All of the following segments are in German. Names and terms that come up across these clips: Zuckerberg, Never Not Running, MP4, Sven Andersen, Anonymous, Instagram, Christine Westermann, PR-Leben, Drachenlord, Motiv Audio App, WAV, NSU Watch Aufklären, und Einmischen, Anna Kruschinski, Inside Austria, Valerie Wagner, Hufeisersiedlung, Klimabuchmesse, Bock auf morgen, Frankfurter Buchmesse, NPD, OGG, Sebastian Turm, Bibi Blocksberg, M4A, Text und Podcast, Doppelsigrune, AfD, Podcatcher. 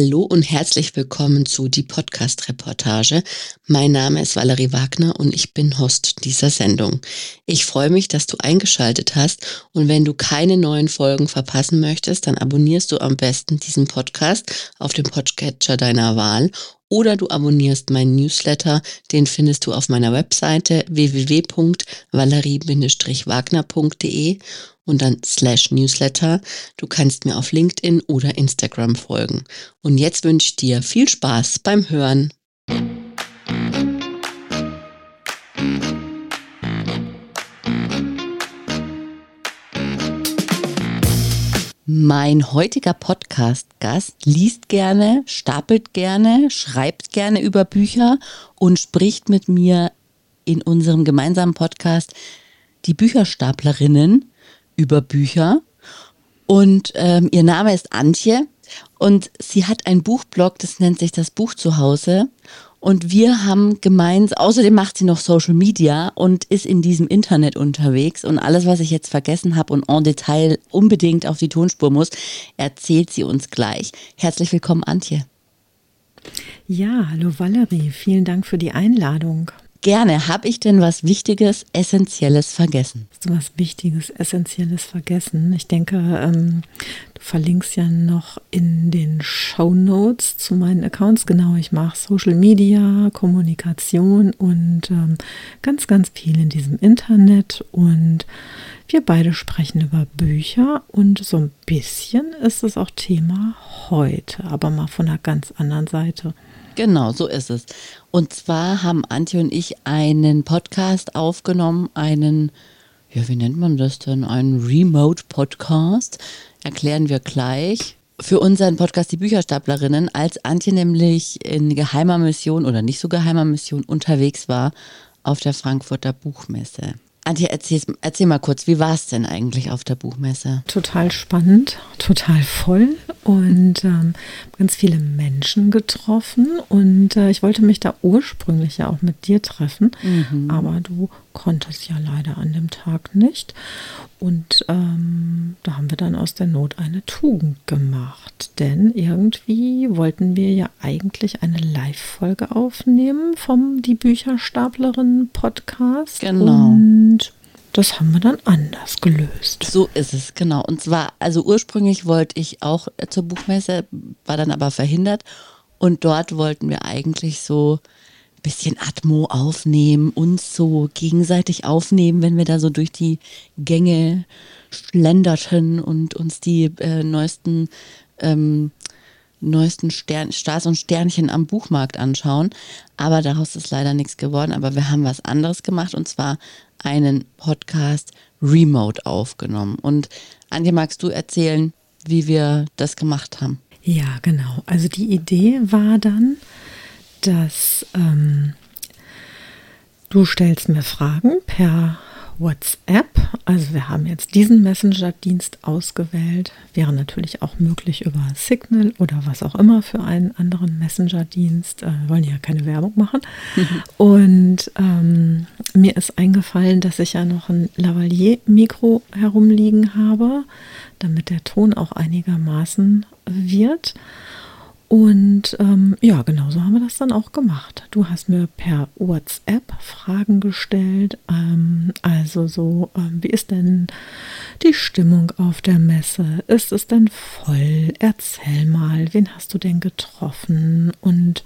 Hallo und herzlich willkommen zu Die Podcast-Reportage. Mein Name ist Valerie Wagner und ich bin Host dieser Sendung. Ich freue mich, dass du eingeschaltet hast und wenn du keine neuen Folgen verpassen möchtest, dann abonnierst du am besten diesen Podcast auf dem Podcatcher deiner Wahl oder du abonnierst meinen Newsletter, den findest du auf meiner Webseite www.valerie-wagner.de und dann /Newsletter. Du kannst mir auf LinkedIn oder Instagram folgen. Und jetzt wünsche ich dir viel Spaß beim Hören. Mein heutiger Podcast-Gast liest gerne, stapelt gerne, schreibt gerne über Bücher und spricht mit mir in unserem gemeinsamen Podcast Die Bücherstaplerinnen über Bücher. Und ihr Name ist Antje und sie hat einen Buchblog, das nennt sich das Buch zu Hause. Und wir haben gemeinsam, außerdem macht sie noch Social Media und ist in diesem Internet unterwegs. Und alles, was ich jetzt vergessen habe und en Detail unbedingt auf die Tonspur muss, erzählt sie uns gleich. Herzlich willkommen, Antje. Ja, hallo Valerie, vielen Dank für die Einladung. Gerne. Habe ich denn was Wichtiges, Essentielles vergessen? Hast du was Wichtiges, Essentielles vergessen? Ich denke, du verlinkst ja noch in den Shownotes zu meinen Accounts. Genau, ich mache Social Media, Kommunikation und ganz, ganz viel in diesem Internet. Und wir beide sprechen über Bücher und so ein bisschen ist es auch Thema heute, aber mal von einer ganz anderen Seite. Genau, so ist es. Und zwar haben Antje und ich einen Podcast aufgenommen, wie nennt man das denn, einen Remote-Podcast, erklären wir gleich. Für unseren Podcast Die Bücherstaplerinnen, als Antje nämlich in geheimer Mission oder nicht so geheimer Mission unterwegs war auf der Frankfurter Buchmesse. Antje, erzähl mal kurz, wie war es denn eigentlich auf der Buchmesse? Total spannend, total voll und ganz viele Menschen getroffen und ich wollte mich da ursprünglich ja auch mit dir treffen, aber du konntest ja leider an dem Tag nicht und da haben wir dann aus der Not eine Tugend gemacht, denn irgendwie wollten wir ja eigentlich eine Live-Folge aufnehmen vom Die Bücherstaplerinnen-Podcast. Genau. Und das haben wir dann anders gelöst. So ist es, genau. Und zwar, also ursprünglich wollte ich auch zur Buchmesse, war dann aber verhindert. Und dort wollten wir eigentlich so ein bisschen Atmo aufnehmen, uns so gegenseitig aufnehmen, wenn wir da so durch die Gänge schlenderten und uns die neuesten Stars und Sternchen am Buchmarkt anschauen. Aber daraus ist leider nichts geworden. Aber wir haben was anderes gemacht und zwar einen Podcast remote aufgenommen. Und Antje, magst du erzählen, wie wir das gemacht haben? Ja, genau. Also die Idee war dann, dass du stellst mir Fragen per WhatsApp. Also wir haben jetzt diesen Messenger-Dienst ausgewählt. Wäre natürlich auch möglich über Signal oder was auch immer für einen anderen Messenger-Dienst. Wir wollen ja keine Werbung machen. Und mir ist eingefallen, dass ich ja noch ein Lavalier-Mikro herumliegen habe, damit der Ton auch einigermaßen wird. Und ja, genau so haben wir das dann auch gemacht. Du hast mir per WhatsApp Fragen gestellt, wie ist denn die Stimmung auf der Messe? Ist es denn voll? Erzähl mal, wen hast du denn getroffen? Und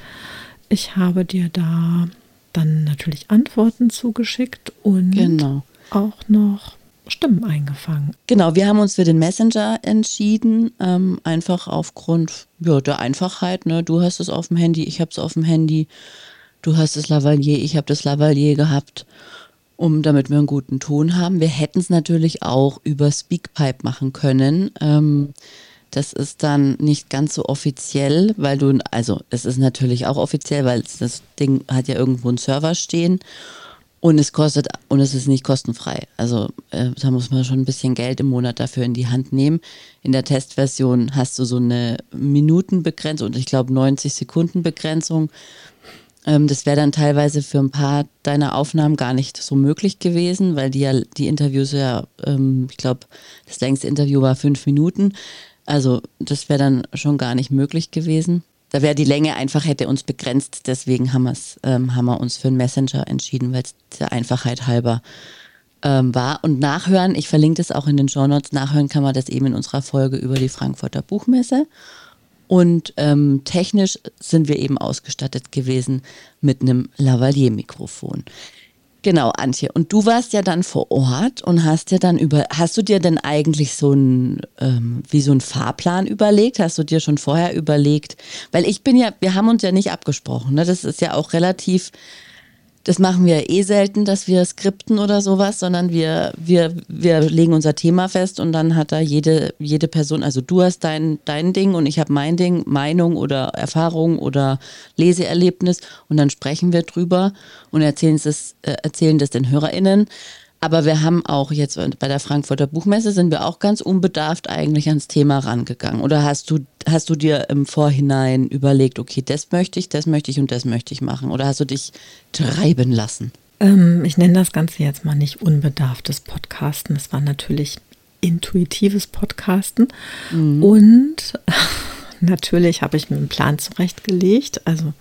ich habe dir da dann natürlich Antworten zugeschickt und auch noch Stimmen eingefangen. Genau, wir haben uns für den Messenger entschieden, einfach aufgrund der Einfachheit. Ne? Du hast es auf dem Handy, ich habe es auf dem Handy, du hast das Lavalier, ich habe das Lavalier gehabt, damit wir einen guten Ton haben. Wir hätten es natürlich auch über Speakpipe machen können. Das ist dann nicht ganz so offiziell, es ist natürlich auch offiziell, weil das Ding hat ja irgendwo einen Server stehen. Und es ist nicht kostenfrei. Also da muss man schon ein bisschen Geld im Monat dafür in die Hand nehmen. In der Testversion hast du so eine Minutenbegrenzung und ich glaube 90 Sekunden Begrenzung. Das wäre dann teilweise für ein paar deiner Aufnahmen gar nicht so möglich gewesen, weil die Interviews ich glaube, das längste Interview war 5 Minuten. Also das wäre dann schon gar nicht möglich gewesen. Da wäre die Länge einfach, hätte uns begrenzt. Deswegen haben wir uns für einen Messenger entschieden, weil es der Einfachheit halber war. Und nachhören, ich verlinke das auch in den Shownotes, nachhören kann man das eben in unserer Folge über die Frankfurter Buchmesse. Und technisch sind wir eben ausgestattet gewesen mit einem Lavalier-Mikrofon. Genau, Antje. Und du warst ja dann vor Ort und hast du dir denn eigentlich so einen, wie so einen Fahrplan überlegt? Hast du dir schon vorher überlegt? Weil wir haben uns ja nicht abgesprochen, ne? Das ist ja auch relativ, das machen wir eh selten, dass wir skripten oder sowas, sondern wir legen unser Thema fest und dann hat da jede Person, also du hast dein Ding und ich habe mein Ding, Meinung oder Erfahrung oder Leseerlebnis, und dann sprechen wir drüber und erzählen das den HörerInnen. Aber wir haben auch jetzt bei der Frankfurter Buchmesse sind wir auch ganz unbedarft eigentlich ans Thema rangegangen. Oder hast du dir im Vorhinein überlegt, okay, das möchte ich und das möchte ich machen? Oder hast du dich treiben lassen? Ich nenne das Ganze jetzt mal nicht unbedarftes Podcasten. Es war natürlich intuitives Podcasten. Mhm. Und natürlich habe ich mir einen Plan zurechtgelegt. Also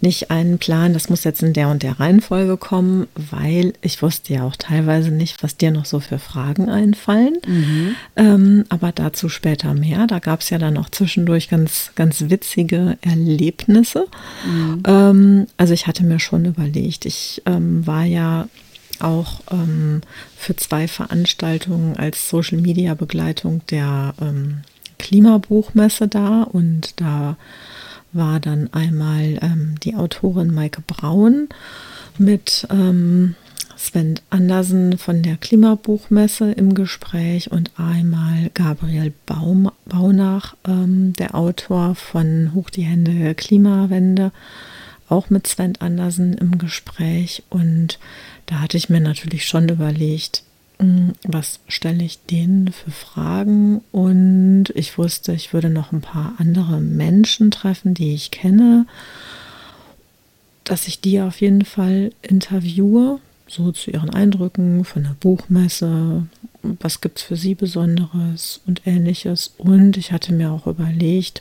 nicht einen Plan, das muss jetzt in der und der Reihenfolge kommen, weil ich wusste ja auch teilweise nicht, was dir noch so für Fragen einfallen. Mhm. Aber dazu später mehr. Da gab es ja dann auch zwischendurch ganz, ganz witzige Erlebnisse. Mhm. Also ich hatte mir schon überlegt, ich war ja auch für 2 Veranstaltungen als Social-Media-Begleitung der Klimabuchmesse da, und da war dann einmal die Autorin Maike Braun mit Sven Andersen von der Klimabuchmesse im Gespräch und einmal Gabriel Baunach, der Autor von Hoch die Hände der Klimawende, auch mit Sven Andersen im Gespräch. Und da hatte ich mir natürlich schon überlegt, was stelle ich denen für Fragen, und ich wusste, ich würde noch ein paar andere Menschen treffen, die ich kenne, dass ich die auf jeden Fall interviewe, so zu ihren Eindrücken von der Buchmesse, was gibt es für sie Besonderes und Ähnliches. Und ich hatte mir auch überlegt,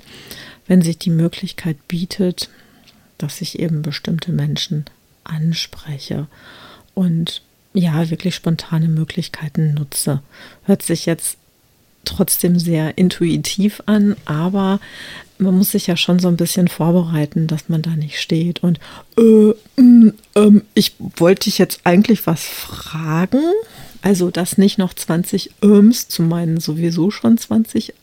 wenn sich die Möglichkeit bietet, dass ich eben bestimmte Menschen anspreche und ja, wirklich spontane Möglichkeiten nutze. Hört sich jetzt trotzdem sehr intuitiv an, aber man muss sich ja schon so ein bisschen vorbereiten, dass man da nicht steht und ich wollte dich jetzt eigentlich was fragen. Also, dass nicht noch 20 zu meinen sowieso schon 20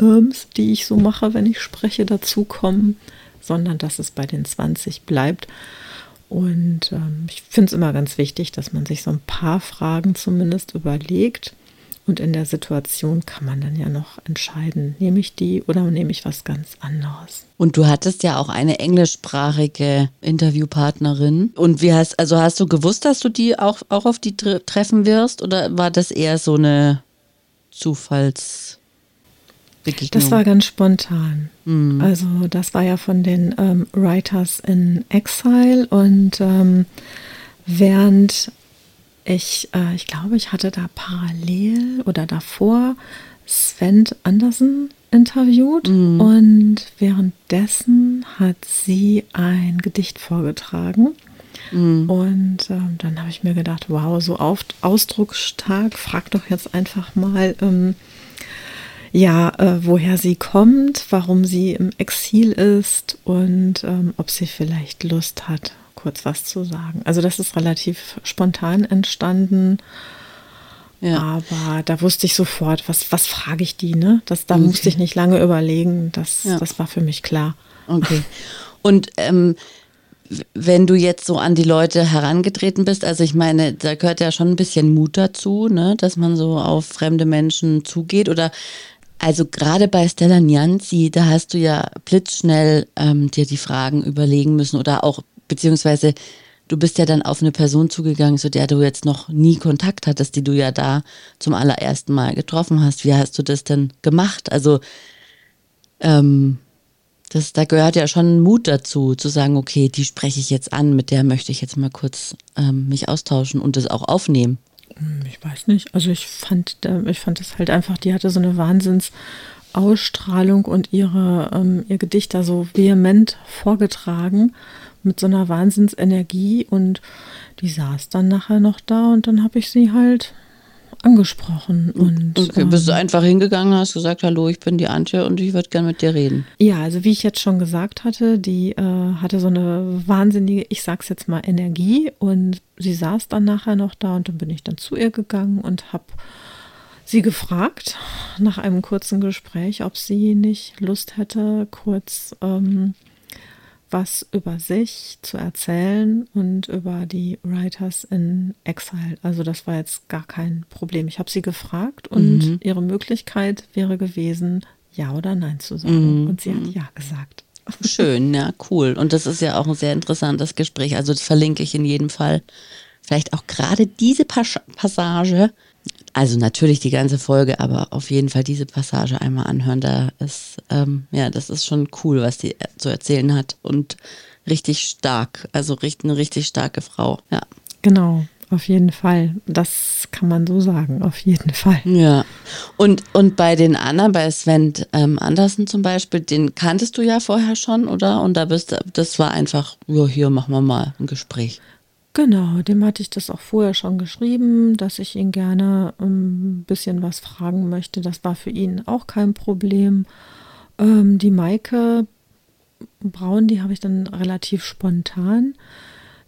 die ich so mache, wenn ich spreche, dazukommen, sondern dass es bei den 20 bleibt. Und ich finde es immer ganz wichtig, dass man sich so ein paar Fragen zumindest überlegt. Und in der Situation kann man dann ja noch entscheiden, nehme ich die oder nehme ich was ganz anderes. Und du hattest ja auch eine englischsprachige Interviewpartnerin. Und hast du gewusst, dass du die auch auf die treffen wirst? Oder war das eher so eine Zufallsbegegnung? Das war ganz spontan. Also das war ja von den Writers in Exile, und während ich glaube, ich hatte da parallel oder davor Sven Andersen interviewt, und währenddessen hat sie ein Gedicht vorgetragen. Und dann habe ich mir gedacht, wow, so ausdrucksstark, frag doch jetzt einfach mal, woher sie kommt, warum sie im Exil ist und ob sie vielleicht Lust hat, kurz was zu sagen. Also das ist relativ spontan entstanden, ja. Aber da wusste ich sofort, was frage ich die, ne? Da musste ich nicht lange überlegen, das war für mich klar. Okay. Und wenn du jetzt so an die Leute herangetreten bist, also ich meine, da gehört ja schon ein bisschen Mut dazu, ne? Dass man so auf fremde Menschen zugeht, oder also gerade bei Stella Nianzi, da hast du ja blitzschnell dir die Fragen überlegen müssen, oder auch, beziehungsweise du bist ja dann auf eine Person zugegangen, zu der du jetzt noch nie Kontakt hattest, die du ja da zum allerersten Mal getroffen hast. Wie hast du das denn gemacht? Also da gehört ja schon Mut dazu, zu sagen, okay, die spreche ich jetzt an, mit der möchte ich jetzt mal kurz mich austauschen und das auch aufnehmen. Ich weiß nicht, also ich fand das halt einfach, die hatte so eine Wahnsinns Ausstrahlung und ihr Gedicht da so vehement vorgetragen mit so einer Wahnsinnsenergie, und die saß dann nachher noch da und dann habe ich sie halt angesprochen. Und, okay, bist du einfach hingegangen, hast gesagt, hallo, ich bin die Antje und ich würde gerne mit dir reden. Ja, also wie ich jetzt schon gesagt hatte, die hatte so eine wahnsinnige, ich sag's jetzt mal, Energie, und sie saß dann nachher noch da und dann bin ich dann zu ihr gegangen und habe sie gefragt, nach einem kurzen Gespräch, ob sie nicht Lust hätte, kurz was über sich zu erzählen und über die Writers in Exile. Also das war jetzt gar kein Problem. Ich habe sie gefragt und ihre Möglichkeit wäre gewesen, ja oder nein zu sagen. Und sie hat ja gesagt. Schön, ja, cool. Und das ist ja auch ein sehr interessantes Gespräch. Also das verlinke ich in jedem Fall. Vielleicht auch gerade diese Passage, also natürlich die ganze Folge, aber auf jeden Fall diese Passage einmal anhören. Da ist, ja, das ist schon cool, was die zu erzählen hat, und richtig stark, also eine richtig starke Frau. Ja. Genau, auf jeden Fall. Das kann man so sagen, auf jeden Fall. Ja, und bei den anderen, bei Sven Andersen zum Beispiel, den kanntest du ja vorher schon, oder? Und da das war einfach, ja, hier machen wir mal ein Gespräch. Genau, dem hatte ich das auch vorher schon geschrieben, dass ich ihn gerne ein bisschen was fragen möchte. Das war für ihn auch kein Problem. Die Maike Braun, die habe ich dann relativ spontan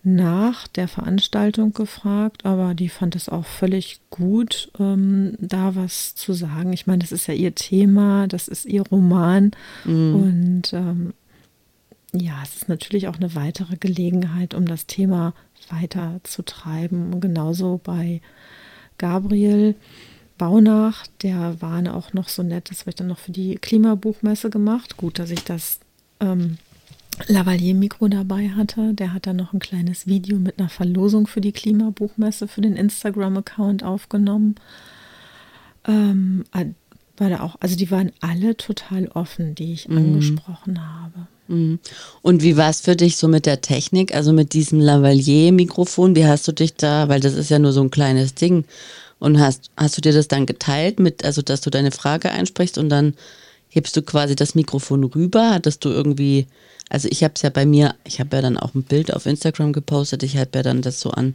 nach der Veranstaltung gefragt, aber die fand es auch völlig gut, da was zu sagen. Ich meine, das ist ja ihr Thema, das ist ihr Roman und ja, es ist natürlich auch eine weitere Gelegenheit, um das Thema weiter zu treiben. Und genauso bei Gabriel Baunach, der war auch noch so nett, das habe ich dann noch für die Klimabuchmesse gemacht. Gut, dass ich das Lavalier-Mikro dabei hatte. Der hat dann noch ein kleines Video mit einer Verlosung für die Klimabuchmesse für den Instagram-Account aufgenommen. War da auch, also die waren alle total offen, die ich angesprochen habe. Und wie war es für dich so mit der Technik, also mit diesem Lavalier-Mikrofon? Wie hast du dich da, weil das ist ja nur so ein kleines Ding, und hast du dir das dann geteilt, mit, also dass du deine Frage einsprichst und dann hebst du quasi das Mikrofon rüber? Hattest du irgendwie, also ich habe es ja bei mir, ich habe ja dann auch ein Bild auf Instagram gepostet, ich habe ja dann das so an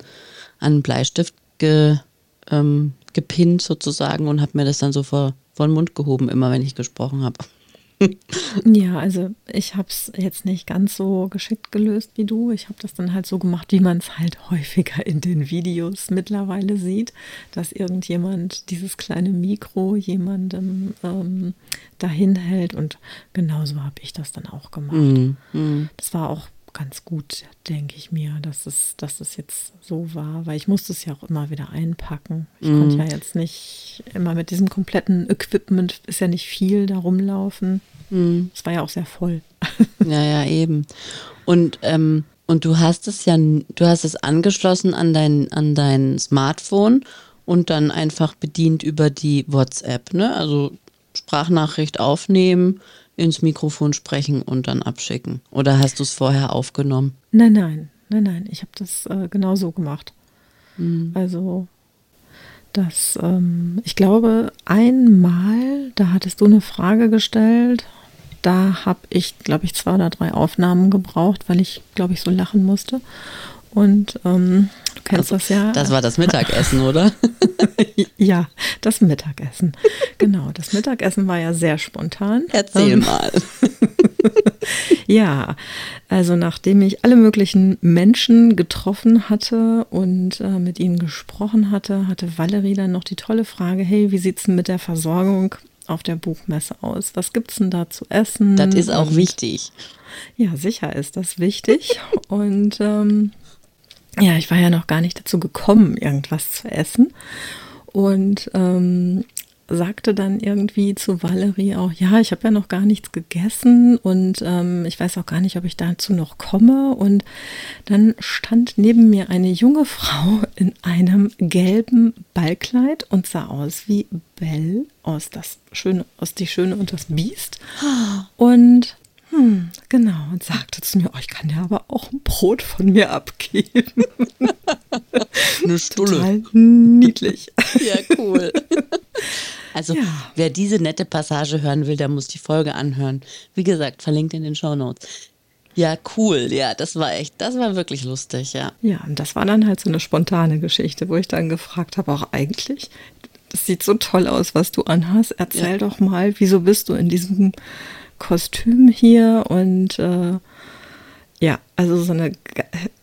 einen Bleistift gepinnt sozusagen und habe mir das dann so vor den Mund gehoben, immer wenn ich gesprochen habe. Ja, also ich habe es jetzt nicht ganz so geschickt gelöst wie du. Ich habe das dann halt so gemacht, wie man es halt häufiger in den Videos mittlerweile sieht, dass irgendjemand dieses kleine Mikro jemandem dahin hält, und genauso habe ich das dann auch gemacht. Das war auch ganz gut, denke ich mir, dass es jetzt so war, weil ich musste es ja auch immer wieder einpacken. Ich konnte ja jetzt nicht immer mit diesem kompletten Equipment, ist ja nicht viel, da rumlaufen. Es war ja auch sehr voll. Ja, eben. Und du hast es angeschlossen an dein Smartphone und dann einfach bedient über die WhatsApp, ne? Also Sprachnachricht aufnehmen, ins Mikrofon sprechen und dann abschicken. Oder hast du es vorher aufgenommen? Nein. Ich habe das genau so gemacht. Also das, ich glaube, einmal, da hattest du eine Frage gestellt, da habe ich, glaube ich, 2 oder 3 Aufnahmen gebraucht, weil ich, glaube ich, so lachen musste. Und du kennst also, das ja. Das war das Mittagessen, oder? Ja, das Mittagessen. Genau, das Mittagessen war ja sehr spontan. Erzähl mal. Ja, also nachdem ich alle möglichen Menschen getroffen hatte und mit ihnen gesprochen hatte, hatte Valerie dann noch die tolle Frage, hey, wie sieht es denn mit der Versorgung auf der Buchmesse aus? Was gibt es denn da zu essen? Das ist auch wichtig. Ja, sicher ist das wichtig. Und ja, ich war ja noch gar nicht dazu gekommen, irgendwas zu essen, und sagte dann irgendwie zu Valerie auch, ja, ich habe ja noch gar nichts gegessen und ich weiß auch gar nicht, ob ich dazu noch komme. Und dann stand neben mir eine junge Frau in einem gelben Ballkleid und sah aus wie Belle aus Die Schöne und das Biest. Und genau, und sagte zu mir, oh, ich kann ja aber auch ein Brot von mir abgeben. Eine Stulle. Total niedlich. Ja, cool. Also wer diese nette Passage hören will, der muss die Folge anhören. Wie gesagt, verlinkt in den Shownotes. Ja, cool. Ja, das war wirklich lustig, ja. Ja, und das war dann halt so eine spontane Geschichte, wo ich dann gefragt habe, auch eigentlich, das sieht so toll aus, was du anhast. Erzähl doch mal, wieso bist du in diesem Kostüm hier? Und also so eine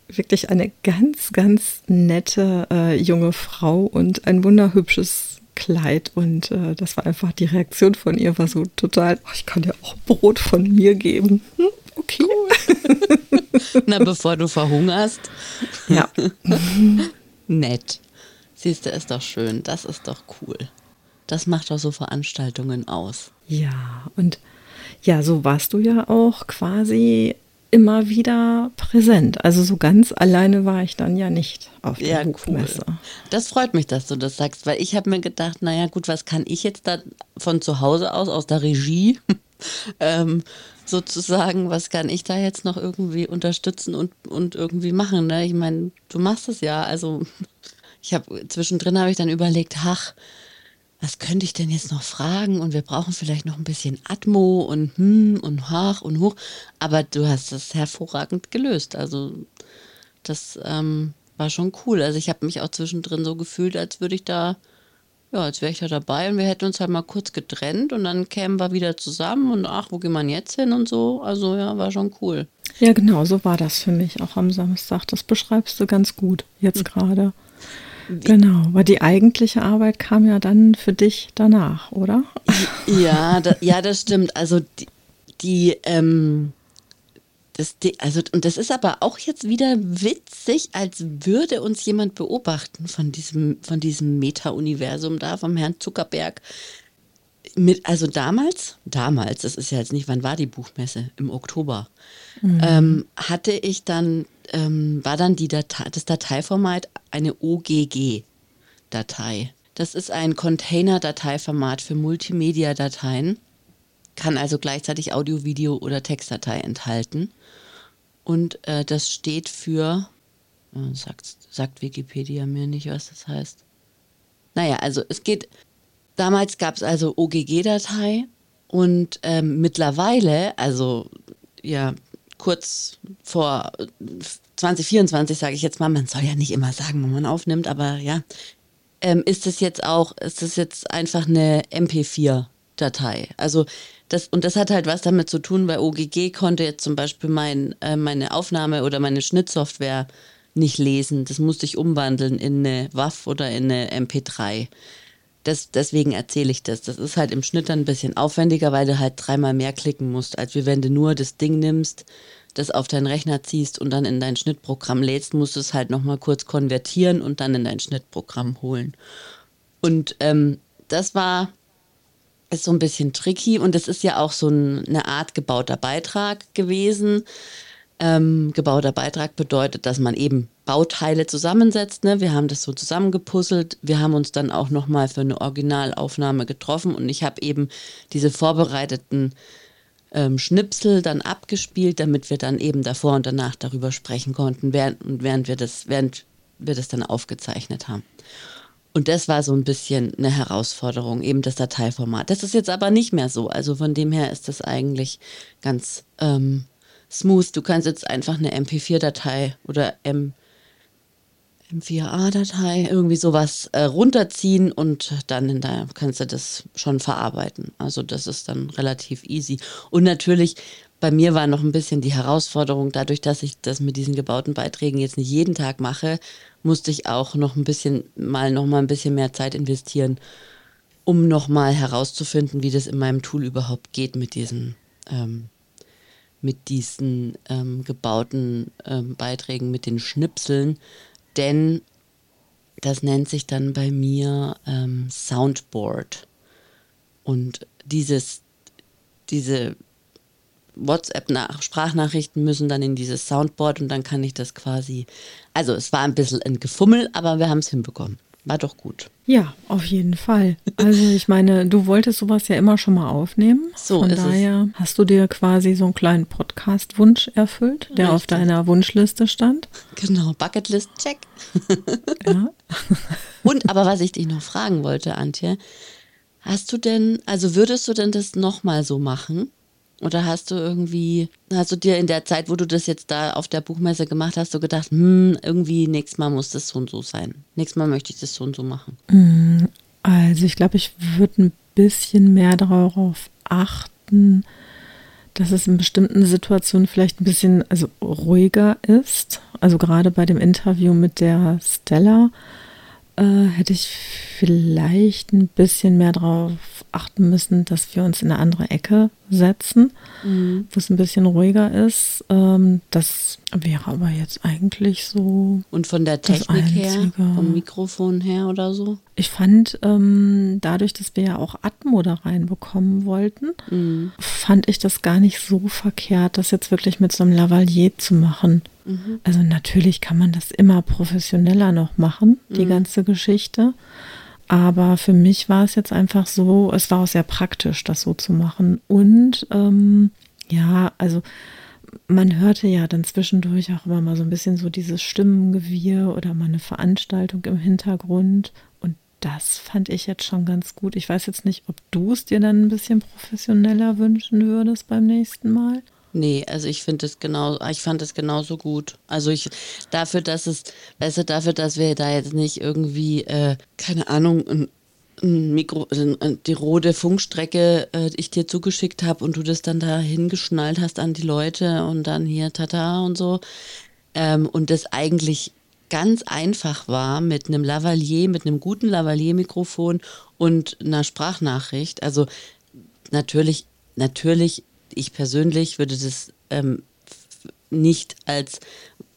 wirklich eine ganz, ganz nette junge Frau und ein wunderhübsches Kleid und das war einfach, die Reaktion von ihr war so total, ich kann dir auch Brot von mir geben. Okay. Cool. Na, bevor du verhungerst. Ja. Nett. Siehst du, ist doch schön. Das ist doch cool. Das macht doch so Veranstaltungen aus. Ja, und ja, so warst du ja auch quasi immer wieder präsent. Also so ganz alleine war ich dann ja nicht auf der Buchmesse. Cool. Das freut mich, dass du das sagst, weil ich habe mir gedacht, naja gut, was kann ich jetzt da von zu Hause aus der Regie sozusagen, was kann ich da jetzt noch irgendwie unterstützen und irgendwie machen, ne? Ich meine, du machst es ja, also zwischendrin habe ich dann überlegt, ach, was könnte ich denn jetzt noch fragen? Und wir brauchen vielleicht noch ein bisschen Atmo und hoch. Aber du hast das hervorragend gelöst. Also das war schon cool. Also ich habe mich auch zwischendrin so gefühlt, als wäre ich da dabei. Und wir hätten uns halt mal kurz getrennt und dann kämen wir wieder zusammen. Und ach, wo geht man jetzt hin und so? Also ja, war schon cool. Ja, genau, so war das für mich auch am Samstag. Das beschreibst du ganz gut jetzt gerade. Genau, weil die eigentliche Arbeit kam ja dann für dich danach, oder? Ja, das stimmt. Also das ist aber auch jetzt wieder witzig, als würde uns jemand beobachten von diesem Meta-Universum da, vom Herrn Zuckerberg. Damals, das ist ja jetzt nicht, wann war die Buchmesse? Im Oktober. Mhm. Hatte ich dann, war dann das Dateiformat eine OGG-Datei. Das ist ein Container-Dateiformat für Multimedia-Dateien, kann also gleichzeitig Audio, Video oder Textdatei enthalten. Und das steht für, sagt Wikipedia mir nicht, was das heißt. Naja, also es geht... Damals gab es also OGG-Datei und mittlerweile, also ja kurz vor 2024 sage ich jetzt mal, man soll ja nicht immer sagen, wenn man aufnimmt, aber ja, ist das jetzt einfach eine MP4-Datei. Also das hat halt was damit zu tun, weil OGG konnte jetzt zum Beispiel meine Aufnahme oder meine Schnittsoftware nicht lesen. Das musste ich umwandeln in eine WAV oder in eine MP3. Deswegen erzähle ich das. Das ist halt im Schnitt dann ein bisschen aufwendiger, weil du halt 3-mal mehr klicken musst, als wenn du nur das Ding nimmst, das auf deinen Rechner ziehst und dann in dein Schnittprogramm lädst, musst du es halt nochmal kurz konvertieren und dann in dein Schnittprogramm holen. Und das ist so ein bisschen tricky und das ist ja auch so eine Art gebauter Beitrag gewesen. Gebauter Beitrag bedeutet, dass man eben Bauteile zusammensetzt. Ne? Wir haben das so zusammengepuzzelt. Wir haben uns dann auch nochmal für eine Originalaufnahme getroffen und ich habe eben diese vorbereiteten Schnipsel dann abgespielt, damit wir dann eben davor und danach darüber sprechen konnten, während wir das dann aufgezeichnet haben. Und das war so ein bisschen eine Herausforderung, eben das Dateiformat. Das ist jetzt aber nicht mehr so. Also von dem her ist das eigentlich ganz... smooth, du kannst jetzt einfach eine MP4-Datei oder M4A-Datei, irgendwie sowas runterziehen und dann kannst du das schon verarbeiten. Also das ist dann relativ easy. Und natürlich, bei mir war noch ein bisschen die Herausforderung, dadurch, dass ich das mit diesen gebauten Beiträgen jetzt nicht jeden Tag mache, musste ich auch noch mal ein bisschen mehr Zeit investieren, um nochmal herauszufinden, wie das in meinem Tool überhaupt geht mit diesen gebauten Beiträgen, mit den Schnipseln, denn das nennt sich dann bei mir Soundboard. Und diese WhatsApp-Sprachnachrichten müssen dann in dieses Soundboard und dann kann ich das quasi, also es war ein bisschen ein Gefummel, aber wir haben es hinbekommen. War doch gut. Ja, auf jeden Fall. Also ich meine, du wolltest sowas ja immer schon mal aufnehmen. So ist es. Von daher hast du dir quasi so einen kleinen Podcast-Wunsch erfüllt, der auf deiner Wunschliste stand. Genau, Bucketlist, check. Ja. Und aber was ich dich noch fragen wollte, Antje, Würdest du denn das nochmal so machen? Oder hast du dir in der Zeit, wo du das jetzt da auf der Buchmesse gemacht hast, so gedacht, irgendwie nächstes Mal muss das so und so sein. Nächstes Mal möchte ich das so und so machen. Also ich glaube, ich würde ein bisschen mehr darauf achten, dass es in bestimmten Situationen vielleicht ein bisschen ruhiger ist. Also gerade bei dem Interview mit der Stella hätte ich vielleicht ein bisschen mehr darauf achten müssen, dass wir uns in eine andere Ecke setzen, wo es ein bisschen ruhiger ist. Das wäre aber jetzt eigentlich so. Und von der Technik her, vom Mikrofon her oder so? Ich fand, dadurch, dass wir ja auch Atmo da reinbekommen wollten, fand ich das gar nicht so verkehrt, das jetzt wirklich mit so einem Lavalier zu machen. Also natürlich kann man das immer professioneller noch machen, die ganze Geschichte. Aber für mich war es jetzt einfach so, es war auch sehr praktisch, das so zu machen. Und man hörte ja dann zwischendurch auch immer mal so ein bisschen so dieses Stimmengewirr oder mal eine Veranstaltung im Hintergrund. Und das fand ich jetzt schon ganz gut. Ich weiß jetzt nicht, ob du es dir dann ein bisschen professioneller wünschen würdest beim nächsten Mal. Nee, also ich fand es genauso gut. Also dafür, dass wir da jetzt nicht irgendwie, keine Ahnung, die Rode Funkstrecke ich dir zugeschickt habe und du das dann da hingeschnallt hast an die Leute und dann hier tata und so. Und das eigentlich ganz einfach war mit einem Lavalier, mit einem guten Lavalier-Mikrofon und einer Sprachnachricht. Also natürlich, ich persönlich würde das nicht als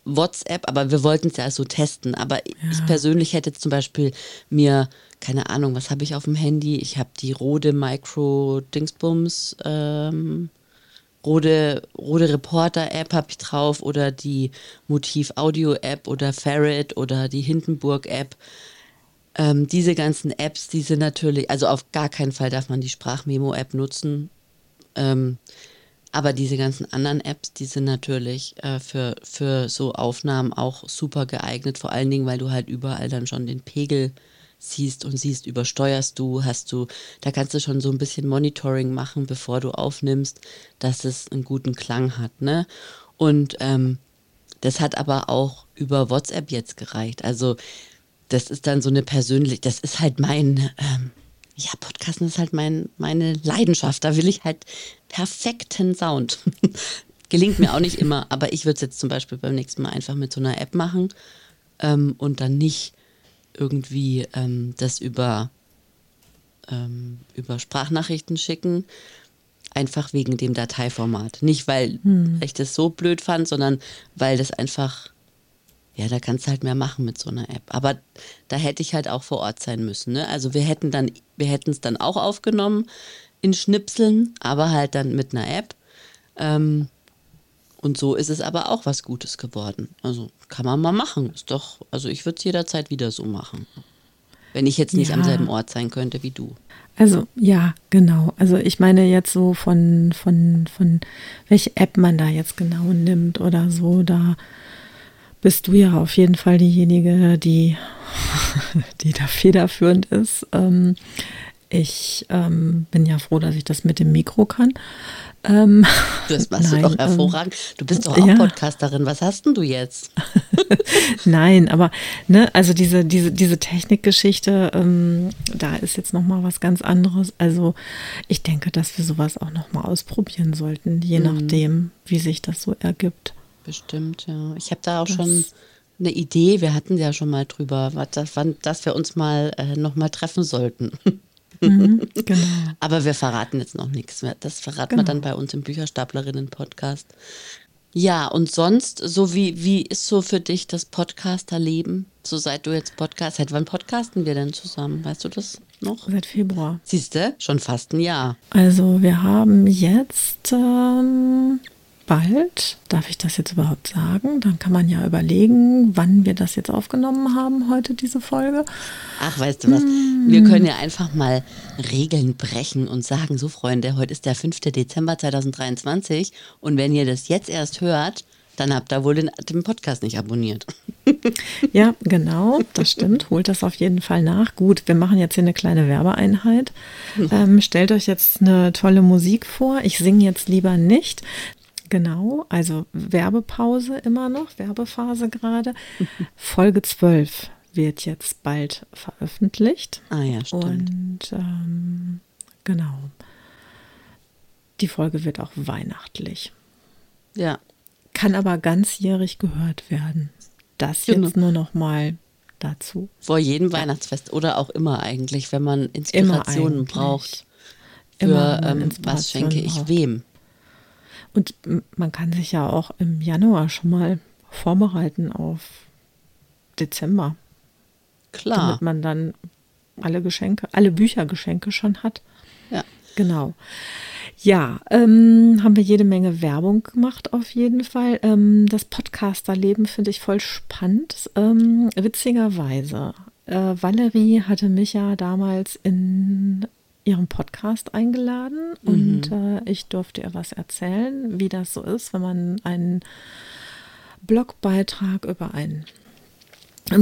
WhatsApp, aber wir wollten es ja so testen. Aber ich persönlich hätte zum Beispiel mir, keine Ahnung, was habe ich auf dem Handy? Ich habe die Rode Micro Dingsbums, Rode Reporter App habe ich drauf oder die Motiv Audio App oder Ferret oder die Hindenburg App. Diese ganzen Apps, die sind natürlich, also auf gar keinen Fall darf man die Sprachmemo App nutzen. Aber diese ganzen anderen Apps, die sind natürlich für so Aufnahmen auch super geeignet, vor allen Dingen, weil du halt überall dann schon den Pegel siehst und übersteuerst du, da kannst du schon so ein bisschen Monitoring machen, bevor du aufnimmst, dass es einen guten Klang hat, ne? Und das hat aber auch über WhatsApp jetzt gereicht. Also das ist dann so eine persönliche, das ist halt mein... Podcasten ist halt meine Leidenschaft. Da will ich halt perfekten Sound. Gelingt mir auch nicht immer, aber ich würde es jetzt zum Beispiel beim nächsten Mal einfach mit so einer App machen und dann nicht irgendwie das über Sprachnachrichten schicken, einfach wegen dem Dateiformat. Nicht, weil ich das so blöd fand, sondern weil das einfach... Ja, da kannst du halt mehr machen mit so einer App. Aber da hätte ich halt auch vor Ort sein müssen. Ne? Also wir hätten es dann auch aufgenommen in Schnipseln, aber halt dann mit einer App. Und so ist es aber auch was Gutes geworden. Also kann man mal machen. Ist doch, also ich würde es jederzeit wieder so machen. Wenn ich jetzt nicht am selben Ort sein könnte wie du. Also ja, genau. Also ich meine jetzt so von welche App man da jetzt genau nimmt oder so, da bist du ja auf jeden Fall diejenige, die da federführend ist. Ich bin ja froh, dass ich das mit dem Mikro kann. Das machst du doch hervorragend. Du bist doch auch Podcasterin. Was hast denn du jetzt? Nein, aber diese Technikgeschichte, da ist jetzt nochmal was ganz anderes. Also ich denke, dass wir sowas auch nochmal ausprobieren sollten, je nachdem, wie sich das so ergibt. Bestimmt, ja. Ich habe da auch schon eine Idee. Wir hatten ja schon mal drüber, dass wir uns mal nochmal treffen sollten. Genau. Aber wir verraten jetzt noch nichts mehr. Das verraten wir dann bei uns im Bücherstaplerinnen-Podcast. Ja, und sonst, so wie ist so für dich das Podcasterleben? So seit du jetzt seit wann podcasten wir denn zusammen? Weißt du das noch? Seit Februar. Siehst du, schon fast ein Jahr. Also wir haben jetzt... bald, darf ich das jetzt überhaupt sagen? Dann kann man ja überlegen, wann wir das jetzt aufgenommen haben, heute diese Folge. Ach, weißt du was? Wir können ja einfach mal Regeln brechen und sagen, so Freunde, heute ist der 5. Dezember 2023 und wenn ihr das jetzt erst hört, dann habt ihr wohl den Podcast nicht abonniert. Ja, genau, das stimmt. Holt das auf jeden Fall nach. Gut, wir machen jetzt hier eine kleine Werbeeinheit. Stellt euch jetzt eine tolle Musik vor. Ich singe jetzt lieber nicht. Genau, also Werbepause immer noch, Werbephase gerade. Folge 12 wird jetzt bald veröffentlicht. Ah ja, stimmt. Und genau, die Folge wird auch weihnachtlich. Ja. Kann aber ganzjährig gehört werden. Das jetzt nur noch mal dazu. Vor jedem Weihnachtsfest oder auch immer eigentlich, wenn man Inspirationen braucht. Für was schenke ich wem. Und man kann sich ja auch im Januar schon mal vorbereiten auf Dezember. Klar. Damit man dann alle Büchergeschenke schon hat. Ja. Genau. Ja, haben wir jede Menge Werbung gemacht auf jeden Fall. Das Podcasterleben finde ich voll spannend. Witzigerweise, Valerie hatte mich ja damals in ihren Podcast eingeladen und ich durfte ihr was erzählen, wie das so ist, wenn man einen Blogbeitrag über ein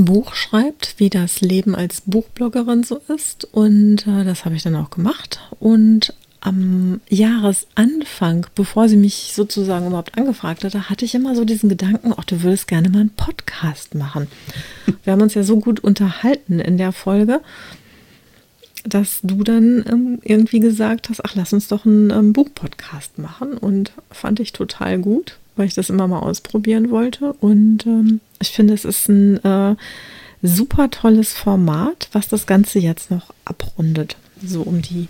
Buch schreibt, wie das Leben als Buchbloggerin so ist, und das habe ich dann auch gemacht. Und am Jahresanfang, bevor sie mich sozusagen überhaupt angefragt hatte, hatte ich immer so diesen Gedanken, ach, du würdest gerne mal einen Podcast machen. Wir haben uns ja so gut unterhalten in der Folge, dass du dann irgendwie gesagt hast, ach, lass uns doch einen Buchpodcast machen, und fand ich total gut, weil ich das immer mal ausprobieren wollte, und ich finde, es ist ein super tolles Format, was das Ganze jetzt noch abrundet, so um die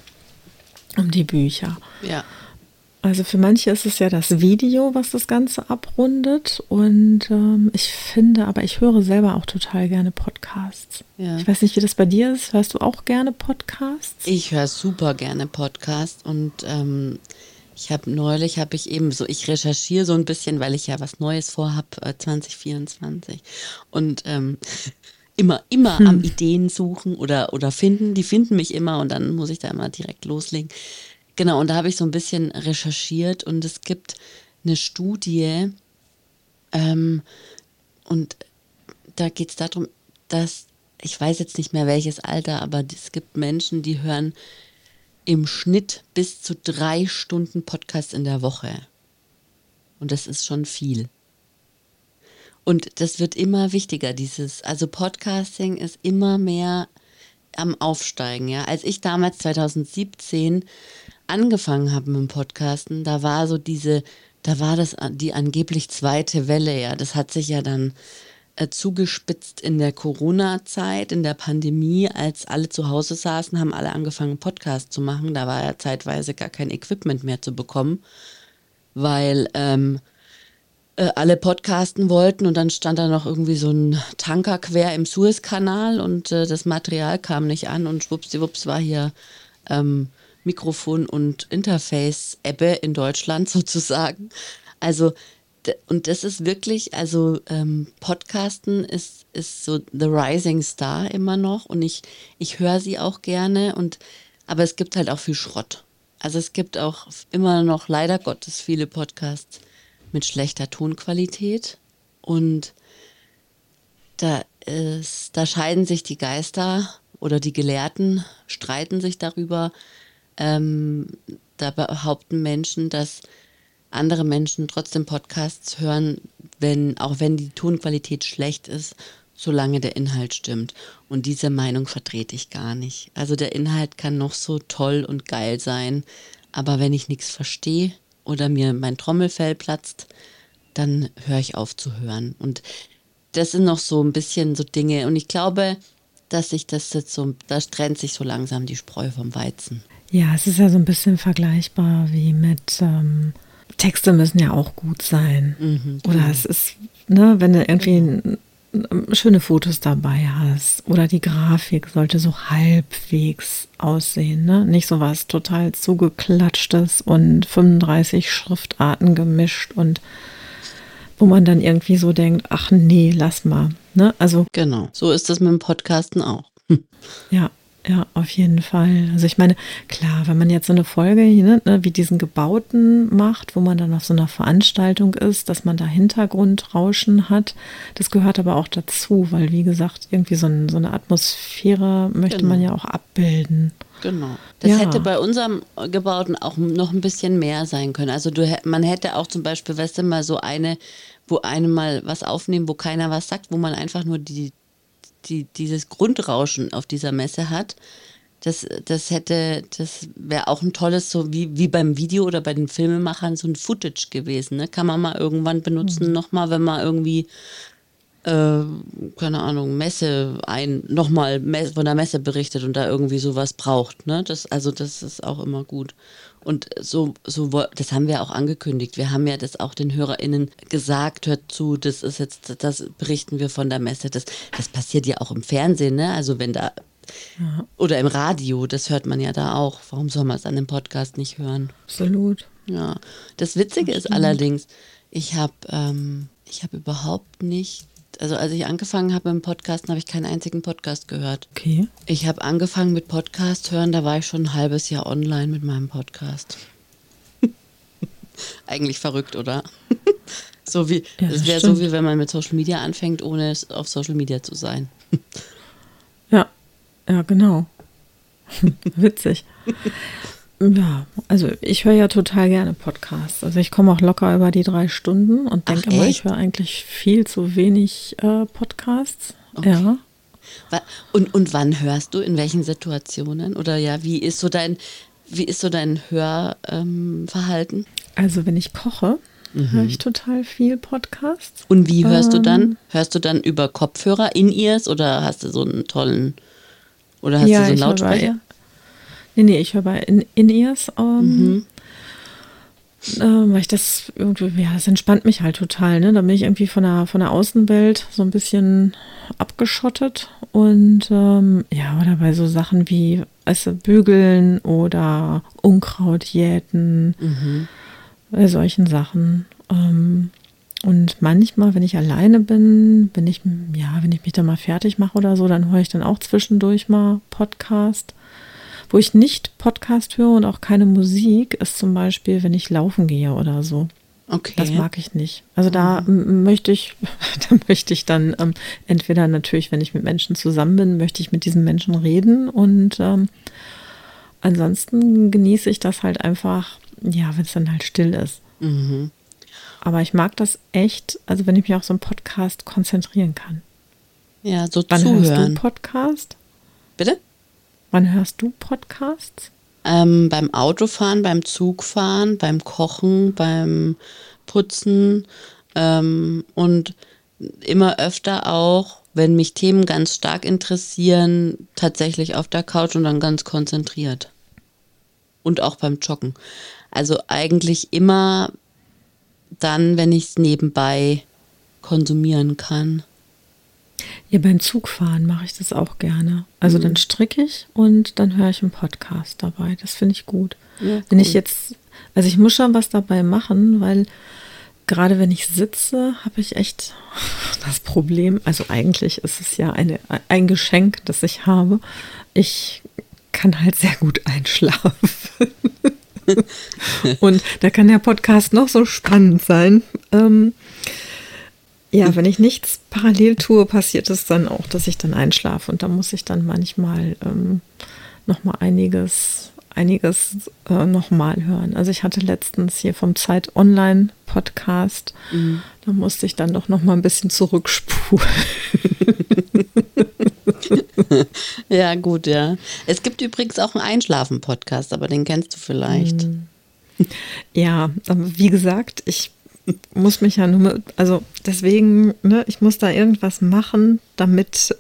Bücher. Ja. Also für manche ist es ja das Video, was das Ganze abrundet, und ich höre selber auch total gerne Podcasts. Ja. Ich weiß nicht, wie das bei dir ist. Hörst du auch gerne Podcasts? Ich höre super gerne Podcasts, und ich habe neulich eben so, ich recherchiere so ein bisschen, weil ich ja was Neues vorhab, 2024, und immer am Ideen suchen oder finden, die finden mich immer, und dann muss ich da immer direkt loslegen. Genau, und da habe ich so ein bisschen recherchiert, und es gibt eine Studie, und da geht es darum, dass, ich weiß jetzt nicht mehr welches Alter, aber es gibt Menschen, die hören im Schnitt bis zu 3 Stunden Podcast in der Woche. Und das ist schon viel. Und das wird immer wichtiger, also Podcasting ist immer mehr am Aufsteigen, ja. Als ich damals 2017 angefangen habe mit dem Podcasten, da war das die angeblich zweite Welle, ja. Das hat sich ja dann zugespitzt in der Corona-Zeit, in der Pandemie, als alle zu Hause saßen, haben alle angefangen, Podcasts zu machen. Da war ja zeitweise gar kein Equipment mehr zu bekommen, weil alle podcasten wollten, und dann stand da noch irgendwie so ein Tanker quer im Suezkanal, und das Material kam nicht an, und schwuppsdiwupps war hier Mikrofon- und Interface-Ebbe in Deutschland sozusagen. Also und das ist wirklich, also Podcasten ist so the rising star immer noch, und ich höre sie auch gerne, aber es gibt halt auch viel Schrott. Also es gibt auch immer noch leider Gottes viele Podcasts mit schlechter Tonqualität, und da scheiden sich die Geister, oder die Gelehrten streiten sich darüber. Da behaupten Menschen, dass andere Menschen trotzdem Podcasts hören, auch wenn die Tonqualität schlecht ist, solange der Inhalt stimmt. Und diese Meinung vertrete ich gar nicht. Also der Inhalt kann noch so toll und geil sein, aber wenn ich nichts verstehe oder mir mein Trommelfell platzt, dann höre ich auf zu hören. Und das sind noch so ein bisschen so Dinge. Und ich glaube, dass sich das jetzt so, da trennt sich so langsam die Spreu vom Weizen. Ja, es ist ja so ein bisschen vergleichbar wie mit Texte müssen ja auch gut sein. Mhm, genau. Oder es ist, ne, wenn du irgendwie schöne Fotos dabei hast, oder die Grafik sollte so halbwegs aussehen, ne? Nicht so was total zugeklatschtes und 35 Schriftarten gemischt, und wo man dann irgendwie so denkt, ach nee, lass mal, ne? Also genau, so ist das mit dem Podcasten auch. Ja, Ja, auf jeden Fall. Also ich meine, klar, wenn man jetzt so eine Folge wie diesen gebauten macht, wo man dann auf so einer Veranstaltung ist, dass man da Hintergrundrauschen hat, das gehört aber auch dazu, weil wie gesagt, irgendwie so eine Atmosphäre möchte man ja auch abbilden. Genau. Das hätte bei unserem gebauten auch noch ein bisschen mehr sein können. Also man hätte auch zum Beispiel, weißt du, mal so eine, wo einem mal was aufnehmen, wo keiner was sagt, wo man einfach nur dieses Grundrauschen auf dieser Messe hat, das wäre auch ein tolles, so wie beim Video oder bei den Filmemachern, so ein Footage gewesen. Ne? Kann man mal irgendwann benutzen, nochmal, wenn man irgendwie, keine Ahnung, von der Messe berichtet und da irgendwie sowas braucht. Ne? Das ist auch immer gut. Und so, das haben wir auch angekündigt. Wir haben ja das auch den HörerInnen gesagt, hört zu, das ist jetzt, das berichten wir von der Messe. Das passiert ja auch im Fernsehen, ne? Also wenn da, oder im Radio, das hört man ja da auch. Warum soll man es an dem Podcast nicht hören? Absolut. Ja, das Witzige ist allerdings, ich hab überhaupt nicht, also als ich angefangen habe mit dem Podcasten, habe ich keinen einzigen Podcast gehört. Okay. Ich habe angefangen mit Podcast hören, da war ich schon ein halbes Jahr online mit meinem Podcast. Eigentlich verrückt, oder? So wie, ja, das wäre so, wie wenn man mit Social Media anfängt, ohne auf Social Media zu sein. Ja, genau. Witzig. Ja, also ich höre ja total gerne Podcasts. Also ich komme auch locker über die 3 Stunden und denke immer, ich höre eigentlich viel zu wenig Podcasts. Okay. Ja. Und wann hörst du? In welchen Situationen? Oder ja, wie ist so dein Hörverhalten? Also wenn ich koche, höre ich total viel Podcasts. Und wie hörst du dann? Hörst du dann über Kopfhörer, In-Ears oder hast du so einen tollen, oder hast du so einen Lautsprecher? Nee, ich höre bei In-Ears, weil ich das irgendwie, das entspannt mich halt total, ne? Da bin ich irgendwie von der Außenwelt so ein bisschen abgeschottet und oder bei so Sachen wie Bügeln oder Unkraut jäten, bei solchen Sachen. Und manchmal, wenn ich alleine bin, wenn ich mich dann mal fertig mache oder so, dann höre ich dann auch zwischendurch mal Podcast. Wo ich nicht Podcast höre und auch keine Musik, ist zum Beispiel, wenn ich laufen gehe oder so. Okay. Das mag ich nicht. Also da möchte ich dann entweder natürlich, wenn ich mit Menschen zusammen bin, möchte ich mit diesen Menschen reden und ansonsten genieße ich das halt einfach, ja, wenn es dann halt still ist. Mhm. Aber ich mag das echt, also wenn ich mich auf so einen Podcast konzentrieren kann. Ja, so zuhören. Wann hörst du einen Podcast? Bitte? Wann hörst du Podcasts? Beim Autofahren, beim Zugfahren, beim Kochen, beim Putzen und immer öfter auch, wenn mich Themen ganz stark interessieren, tatsächlich auf der Couch und dann ganz konzentriert. Und auch beim Joggen. Also eigentlich immer dann, wenn ich es nebenbei konsumieren kann. Ja, beim Zugfahren mache ich das auch gerne. Also dann stricke ich und dann höre ich einen Podcast dabei. Das finde ich gut. Ja, cool. Wenn ich jetzt, also ich muss schon was dabei machen, weil gerade wenn ich sitze, habe ich echt das Problem, also eigentlich ist es ja ein Geschenk, das ich habe. Ich kann halt sehr gut einschlafen. Und da kann der Podcast noch so spannend sein. Ja, wenn ich nichts parallel tue, passiert es dann auch, dass ich dann einschlafe. Und da muss ich dann manchmal nochmal einiges nochmal hören. Also ich hatte letztens hier vom Zeit-Online-Podcast, da musste ich dann doch nochmal ein bisschen zurückspulen. Ja, gut, ja. Es gibt übrigens auch einen Einschlafen-Podcast, aber den kennst du vielleicht. Ja, aber wie gesagt, ich muss mich ja nur, also deswegen, ne, ich muss da irgendwas machen, damit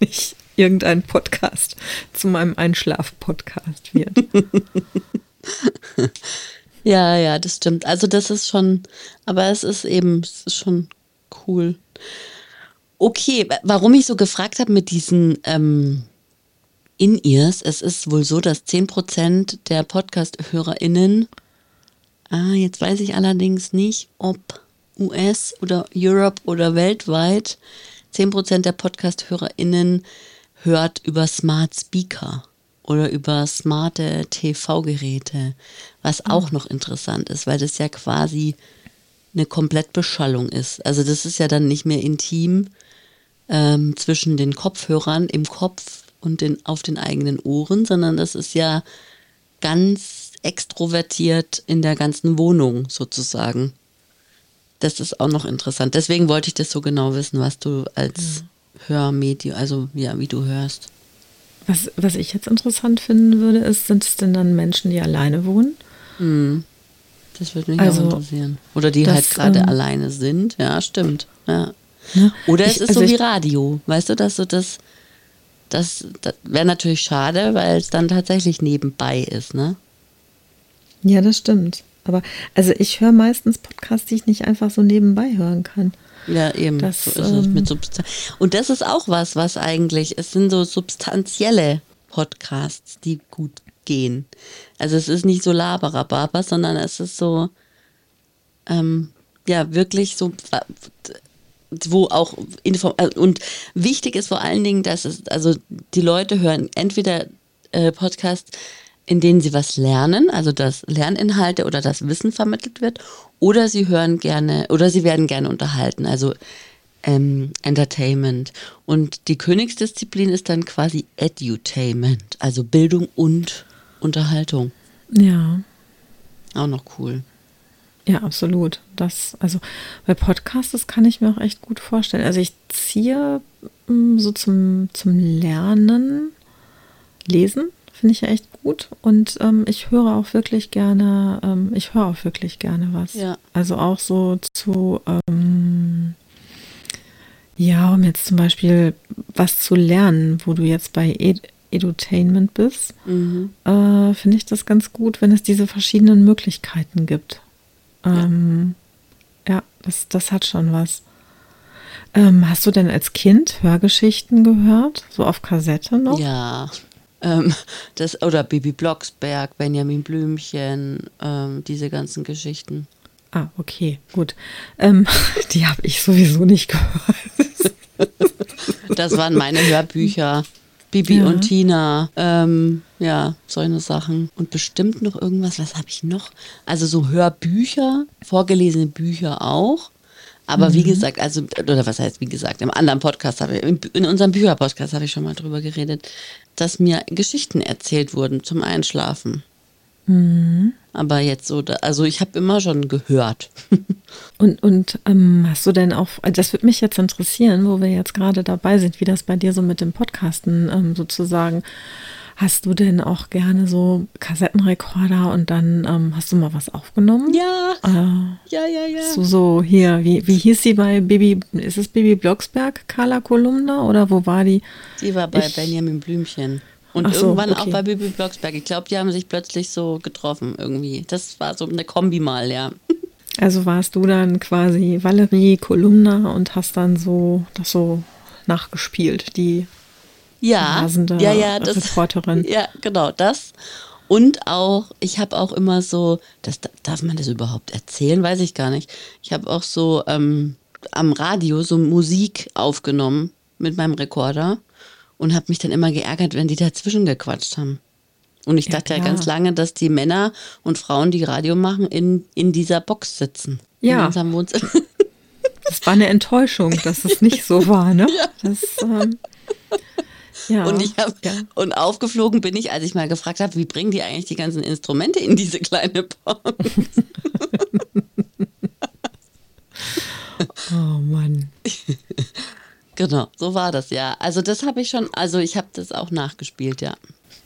nicht irgendein Podcast zu meinem Einschlaf-Podcast wird. Ja, das stimmt. Also das ist schon, aber es ist schon cool. Okay, warum ich so gefragt habe mit diesen In-Ears, es ist wohl so, dass 10% der Podcast-HörerInnen jetzt weiß ich allerdings nicht, ob US oder Europe oder weltweit 10% der Podcast-HörerInnen hört über Smart Speaker oder über smarte TV-Geräte, was auch noch interessant ist, weil das ja quasi eine Komplettbeschallung ist. Also das ist ja dann nicht mehr intim zwischen den Kopfhörern im Kopf und auf den eigenen Ohren, sondern das ist ja ganz extrovertiert in der ganzen Wohnung sozusagen. Das ist auch noch interessant. Deswegen wollte ich das so genau wissen, was du als Hörmedium, also ja, wie du hörst. Was ich jetzt interessant finden würde, ist, sind es denn dann Menschen, die alleine wohnen? Mhm. Das würde mich auch interessieren. Oder die halt gerade alleine sind. Ja, stimmt. Ja. Ja, oder es ist so wie Radio. Weißt du, dass so das wäre natürlich schade, weil es dann tatsächlich nebenbei ist, ne? Ja, das stimmt. Aber also ich höre meistens Podcasts, die ich nicht einfach so nebenbei hören kann. Ja, eben. Das, so ist es mit Substanz. Und das ist auch was eigentlich, es sind so substanzielle Podcasts, die gut gehen. Also es ist nicht so Laberababa, sondern es ist so, ja, wirklich so, wo auch, und wichtig ist vor allen Dingen, dass es, also die Leute hören entweder Podcasts, in denen sie was lernen, also dass Lerninhalte oder das Wissen vermittelt wird, oder sie hören gerne, oder sie werden gerne unterhalten, also Entertainment. Und die Königsdisziplin ist dann quasi Edutainment, also Bildung und Unterhaltung. Ja. Auch noch cool. Ja, absolut. Das, also bei Podcasts, das kann ich mir auch echt gut vorstellen. Also ich ziehe so zum Lernen, Lesen, finde ich ja echt gut, und ich höre auch wirklich gerne was. Ja. Also auch so zu, ja, um jetzt zum Beispiel was zu lernen, wo du jetzt bei Edutainment bist, finde ich das ganz gut, wenn es diese verschiedenen Möglichkeiten gibt. Ja, das hat schon was. Hast du denn als Kind Hörgeschichten gehört, so auf Kassette noch? Ja, das, oder Bibi Blocksberg, Benjamin Blümchen, diese ganzen Geschichten. Ah, okay, gut. Die habe ich sowieso nicht gehört. Das waren meine Hörbücher. Bibi und Tina, ja, solche Sachen. Und bestimmt noch irgendwas, was habe ich noch? Also so Hörbücher, vorgelesene Bücher auch. Aber wie gesagt, also, oder was heißt wie gesagt, im anderen Podcast, in unserem Bücherpodcast habe ich schon mal drüber geredet, dass mir Geschichten erzählt wurden zum Einschlafen. Mhm. Aber jetzt so, also ich habe immer schon gehört. Und hast du denn auch, das würde mich jetzt interessieren, wo wir jetzt gerade dabei sind, wie das bei dir so mit dem Podcasten sozusagen, hast du denn auch gerne so Kassettenrekorder und dann hast du mal was aufgenommen? Ja, ja. So hier, wie hieß sie bei Bibi, ist es Bibi Blocksberg, Carla Kolumna oder wo war die? Die war bei Benjamin Blümchen. Und auch bei Bibi Blocksberg. Ich glaube, die haben sich plötzlich so getroffen irgendwie. Das war so eine Kombi mal, ja. Also warst du dann quasi Valerie Kolumna und hast dann so das so nachgespielt, die rasende Reporterin. Ja, genau, das. Und auch, ich habe auch immer so, das darf man das überhaupt erzählen? Weiß ich gar nicht. Ich habe auch so am Radio so Musik aufgenommen mit meinem Rekorder. Und habe mich dann immer geärgert, wenn die dazwischen gequatscht haben. Und ich dachte ja ganz lange, dass die Männer und Frauen, die Radio machen, in dieser Box sitzen. Ja. Das war eine Enttäuschung, dass es nicht so war, ne? Ja. Und aufgeflogen bin ich, als ich mal gefragt habe, wie bringen die eigentlich die ganzen Instrumente in diese kleine Box? Oh Mann. Genau, so war das, ja. Also das habe ich schon, also ich habe das auch nachgespielt, ja.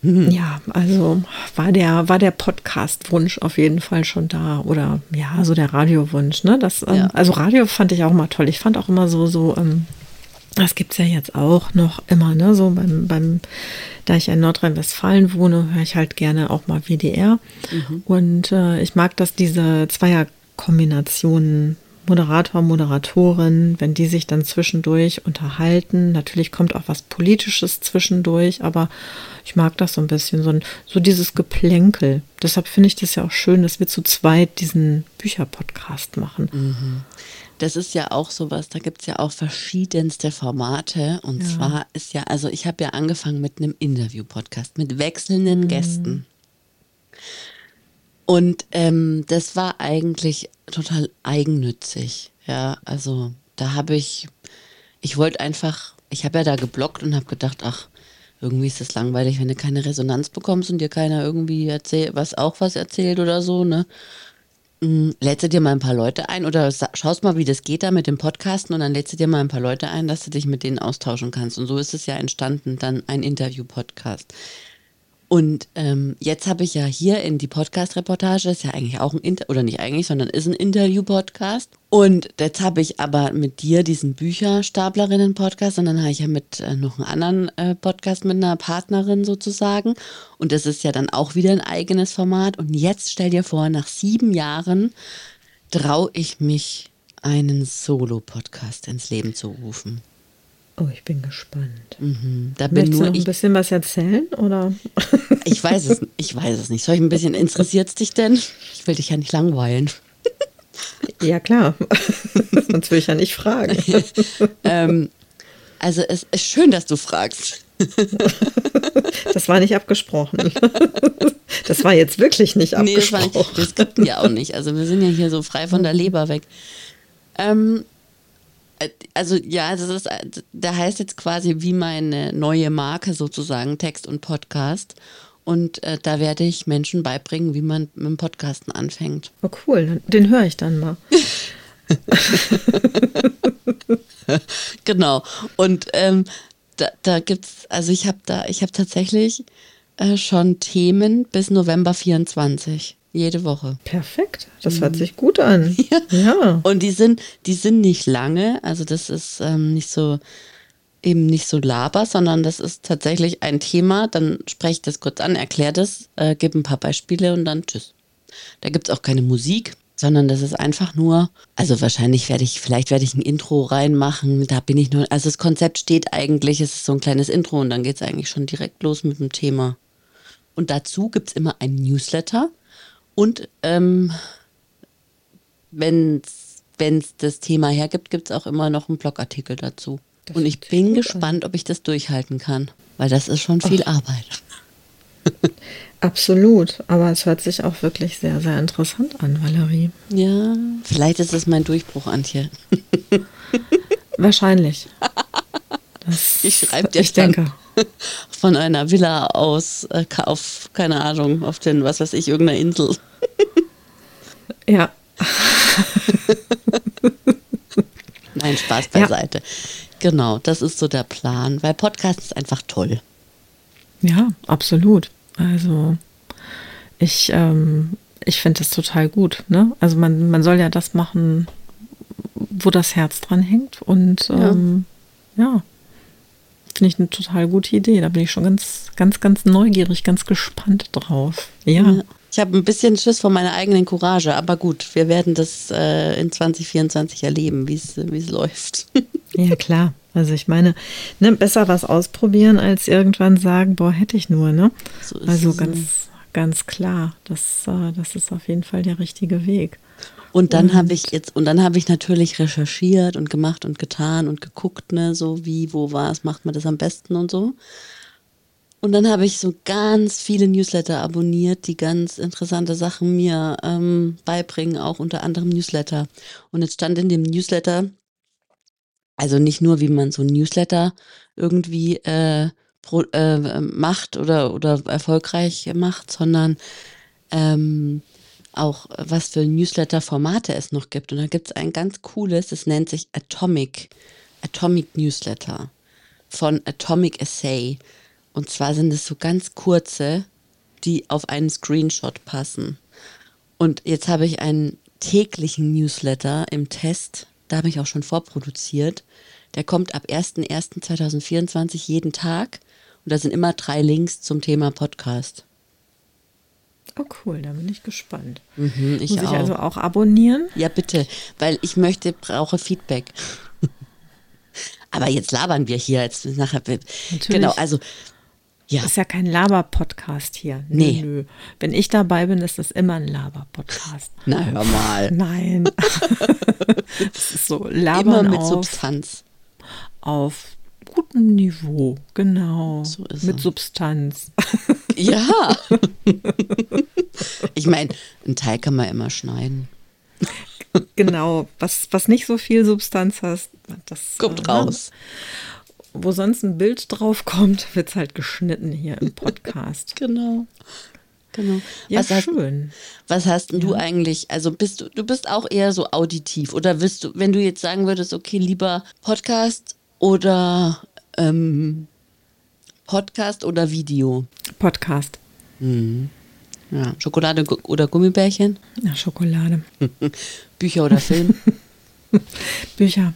Ja, also war der Podcast-Wunsch auf jeden Fall schon da oder ja, so der Radiowunsch, ne? Das, also Radio fand ich auch immer toll. Ich fand auch immer so, das gibt es ja jetzt auch noch immer, ne? So da ich in Nordrhein-Westfalen wohne, höre ich halt gerne auch mal WDR. Und ich mag, dass diese Zweierkombinationen Moderator, Moderatorin, wenn die sich dann zwischendurch unterhalten. Natürlich kommt auch was Politisches zwischendurch, aber ich mag das so ein bisschen, so dieses Geplänkel. Deshalb finde ich das ja auch schön, dass wir zu zweit diesen Bücherpodcast machen. Mhm. das ist ja auch sowas, da gibt es ja auch verschiedenste Formate. Und zwar ist ja, also ich habe ja angefangen mit einem Interview-Podcast, mit wechselnden Gästen. Und das war eigentlich total eigennützig. Ja, also da habe ich wollte einfach, ich habe ja da geblockt und habe gedacht, ach, irgendwie ist das langweilig, wenn du keine Resonanz bekommst und dir keiner irgendwie was erzählt oder so, ne? Lädst du dir mal ein paar Leute ein oder schaust mal, wie das geht da mit dem Podcasten und dann lädst du dir mal ein paar Leute ein, dass du dich mit denen austauschen kannst. Und so ist es ja entstanden, dann ein Interview-Podcast. Und jetzt habe ich ja hier in die Podcast-Reportage, ist ja eigentlich auch ein ist ein Interview-Podcast. Und jetzt habe ich aber mit dir diesen Bücherstaplerinnen-Podcast und dann habe ich ja mit noch einen anderen Podcast mit einer Partnerin sozusagen. Und das ist ja dann auch wieder ein eigenes Format. Und jetzt stell dir vor, nach 7 Jahren traue ich mich, einen Solo-Podcast ins Leben zu rufen. Oh, ich bin gespannt. Möchtest du noch ein bisschen was erzählen, oder? Ich weiß es nicht. Soll ich ein bisschen, interessiert es dich denn? Ich will dich ja nicht langweilen. Ja, klar. Sonst will ich ja nicht fragen. Also es ist schön, dass du fragst. Das war nicht abgesprochen. Das war jetzt wirklich nicht abgesprochen. Nee, das gibt es ja auch nicht. Also wir sind ja hier so frei von der Leber weg. Also ja, der heißt jetzt quasi wie meine neue Marke sozusagen, Text und Podcast. Und da werde ich Menschen beibringen, wie man mit dem Podcasten anfängt. Oh cool, den höre ich dann mal. Genau. Und da gibt's, also ich habe tatsächlich schon Themen bis November 24. Jede Woche. Perfekt, das hört sich gut an. Ja. Ja. Und die sind nicht lange, also das ist nicht so laber, sondern das ist tatsächlich ein Thema, dann spreche ich das kurz an, erkläre das, gebe ein paar Beispiele und dann tschüss. Da gibt es auch keine Musik, sondern das ist einfach nur, also wahrscheinlich werde ich ein Intro reinmachen, also das Konzept steht eigentlich, es ist so ein kleines Intro und dann geht es eigentlich schon direkt los mit dem Thema. Und dazu gibt es immer einen Newsletter. Und wenn es das Thema hergibt, gibt es auch immer noch einen Blogartikel dazu. Das, und ich bin gespannt, ob ich das durchhalten kann, weil das ist schon viel Arbeit. Absolut, aber es hört sich auch wirklich sehr, sehr interessant an, Valerie. Ja, vielleicht ist es mein Durchbruch, Antje. Wahrscheinlich. Ich schreibe dir von einer Villa aus, auf, keine Ahnung, auf den, was weiß ich, irgendeiner Insel. Ja. Nein, Spaß beiseite. Ja. Genau, das ist so der Plan, weil Podcast ist einfach toll. Ja, absolut. Also ich finde das total gut. Ne? Also man soll ja das machen, wo das Herz dran hängt und ja. Finde ich eine total gute Idee. Da bin ich schon ganz, ganz, ganz neugierig, ganz gespannt drauf. Ja. Ich habe ein bisschen Schiss vor meiner eigenen Courage, aber gut, wir werden das in 2024 erleben, wie es läuft. Ja, klar. Also ich meine, ne, besser was ausprobieren, als irgendwann sagen, boah, hätte ich nur, ne? So ist also ganz, ganz klar, das ist auf jeden Fall der richtige Weg. Und dann habe ich natürlich recherchiert und gemacht und getan und geguckt, ne, so wie, wo war es, macht man das am besten und so. Und dann habe ich so ganz viele Newsletter abonniert, die ganz interessante Sachen mir beibringen, auch unter anderem Newsletter. Und jetzt stand in dem Newsletter, also nicht nur, wie man so ein Newsletter irgendwie macht oder erfolgreich macht, sondern auch, was für Newsletter-Formate es noch gibt. Und da gibt es ein ganz cooles, das nennt sich Atomic Newsletter von Atomic Essay. Und zwar sind es so ganz kurze, die auf einen Screenshot passen. Und jetzt habe ich einen täglichen Newsletter im Test, da habe ich auch schon vorproduziert. Der kommt ab 01.01.2024 jeden Tag und da sind immer 3 Links zum Thema Podcast. Oh cool, da bin ich gespannt. Muss ich also auch abonnieren? Ja, bitte, weil ich brauche Feedback. Aber jetzt labern wir hier. Jetzt nachher. Natürlich. Genau, also Ja. Das ist ja kein Laber-Podcast hier. Nee. Nö. Wenn ich dabei bin, ist das immer ein Laber-Podcast. Na, hör mal. Nein. Das ist so Labern immer mit auf, Substanz. Auf gutem Niveau, genau. So ist mit er. Substanz. Ja. Ich meine, einen Teig kann man immer schneiden. Genau. Was nicht so viel Substanz hast, das kommt raus. Wo sonst ein Bild drauf kommt, wird es halt geschnitten hier im Podcast. Genau. Ja, schön. Was hast denn du eigentlich, also bist du auch eher so auditiv oder wirst du, wenn du jetzt sagen würdest, okay, lieber Podcast oder Video? Podcast. Mhm. Ja, Schokolade oder Gummibärchen? Ja, Schokolade. Bücher oder Film? Bücher.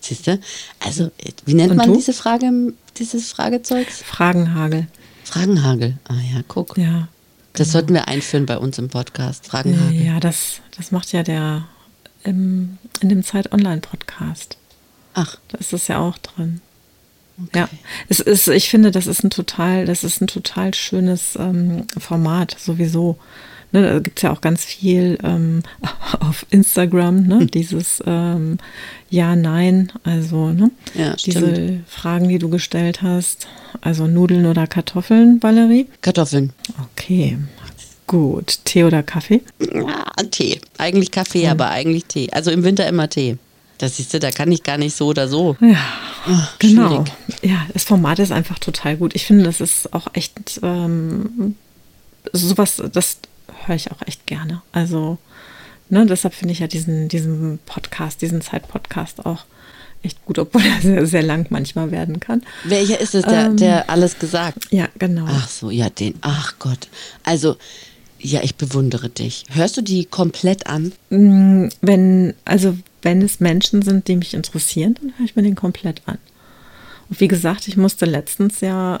Siehst du? Also, wie nennt man diese Frage, dieses Fragezeugs? Fragenhagel. Fragenhagel. Ah ja, guck. Ja, genau. Das sollten wir einführen bei uns im Podcast. Fragenhagel. Ja, das macht ja der in dem Zeit-Online-Podcast. Ach. Da ist das ja auch drin. Okay. Ja, ich finde, das ist ein total schönes Format sowieso. Ne, da gibt es ja auch ganz viel auf Instagram, ne? Dieses Ja, Nein, also ne? Ja, diese Fragen, die du gestellt hast, also Nudeln oder Kartoffeln, Valerie? Kartoffeln. Okay, gut. Tee oder Kaffee? Ja, Tee. Eigentlich Kaffee, aber eigentlich Tee. Also im Winter immer Tee. Das siehst du, da kann ich gar nicht so oder so. Ja, genau. Schwierig. Ja, das Format ist einfach total gut. Ich finde, das ist auch echt sowas, das höre ich auch echt gerne. Also, ne, deshalb finde ich ja diesen Podcast, diesen Zeit-Podcast auch echt gut, obwohl er sehr, sehr lang manchmal werden kann. Welcher ist es, der alles gesagt? Ja, genau. Ach so, ja, den. Ach Gott. Also, ja, ich bewundere dich. Hörst du die komplett an? Wenn es Menschen sind, die mich interessieren, dann höre ich mir den komplett an. Und wie gesagt, ich musste letztens ja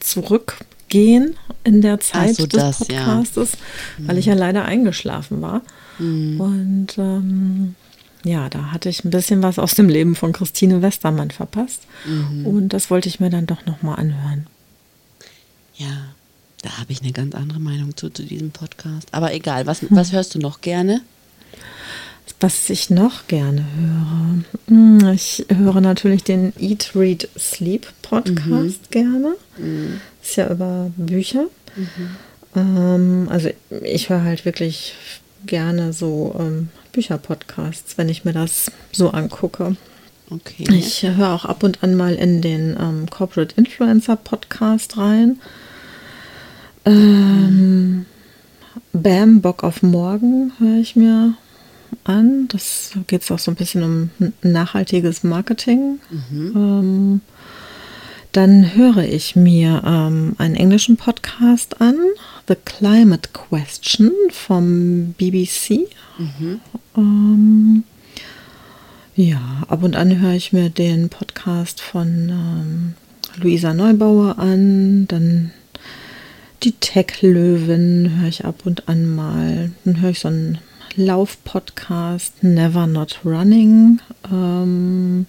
zurückgehen in der Zeit des Podcastes, weil ich ja leider eingeschlafen war. Mhm. Und da hatte ich ein bisschen was aus dem Leben von Christine Westermann verpasst. Mhm. Und das wollte ich mir dann doch nochmal anhören. Ja, da habe ich eine ganz andere Meinung zu diesem Podcast. Aber egal, was hörst du noch gerne? Was ich noch gerne höre. Ich höre natürlich den Eat, Read, Sleep Podcast gerne. Mhm. Ist ja über Bücher. Mhm. Also ich höre halt wirklich gerne so Bücher-Podcasts, wenn ich mir das so angucke. Okay. Ich höre auch ab und an mal in den Corporate Influencer Podcast rein. Bam, Bock auf Morgen höre ich mir an. Das geht es auch so ein bisschen um nachhaltiges Marketing. Mhm. Dann höre ich mir einen englischen Podcast an, The Climate Question vom BBC. Mhm. Ab und an höre ich mir den Podcast von Luisa Neubauer an, dann die Tech-Löwen höre ich ab und an mal. Dann höre ich so einen Lauf-Podcast, Never Not Running. Bei mir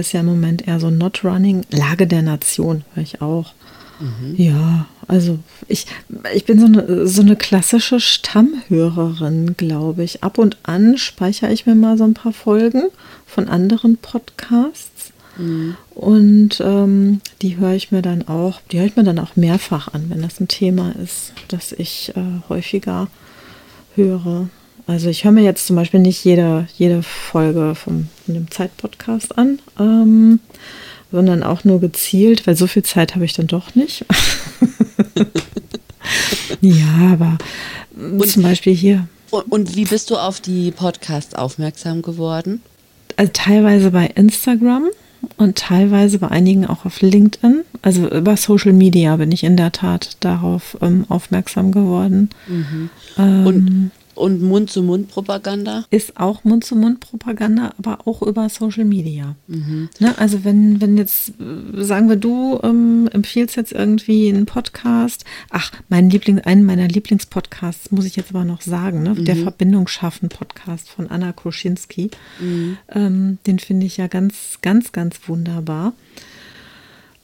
ist ja im Moment eher so Not Running. Lage der Nation höre ich auch. Mhm. Ja, also ich bin so eine klassische Stammhörerin, glaube ich. Ab und an speichere ich mir mal so ein paar Folgen von anderen Podcasts. Mhm. Und die höre ich mir dann auch mehrfach an, wenn das ein Thema ist, das ich häufiger höre. Also ich höre mir jetzt zum Beispiel nicht jede Folge von dem Zeit-Podcast an, sondern auch nur gezielt, weil so viel Zeit habe ich dann doch nicht. Ja, aber zum Beispiel hier. Und wie bist du auf die Podcasts aufmerksam geworden? Also teilweise bei Instagram und teilweise bei einigen auch auf LinkedIn. Also über Social Media bin ich in der Tat darauf aufmerksam geworden. Mhm. Und Mund-zu-Mund-Propaganda? Ist auch Mund-zu-Mund-Propaganda, aber auch über Social Media. Mhm. Ne, also wenn jetzt, sagen wir, du empfiehlst jetzt irgendwie einen Podcast. Ach, einen meiner Lieblingspodcasts, muss ich jetzt aber noch sagen, ne? Mhm. Der Verbindungsschaffen-Podcast von Anna Kruschinski. Mhm. Den finde ich ja ganz, ganz, ganz wunderbar.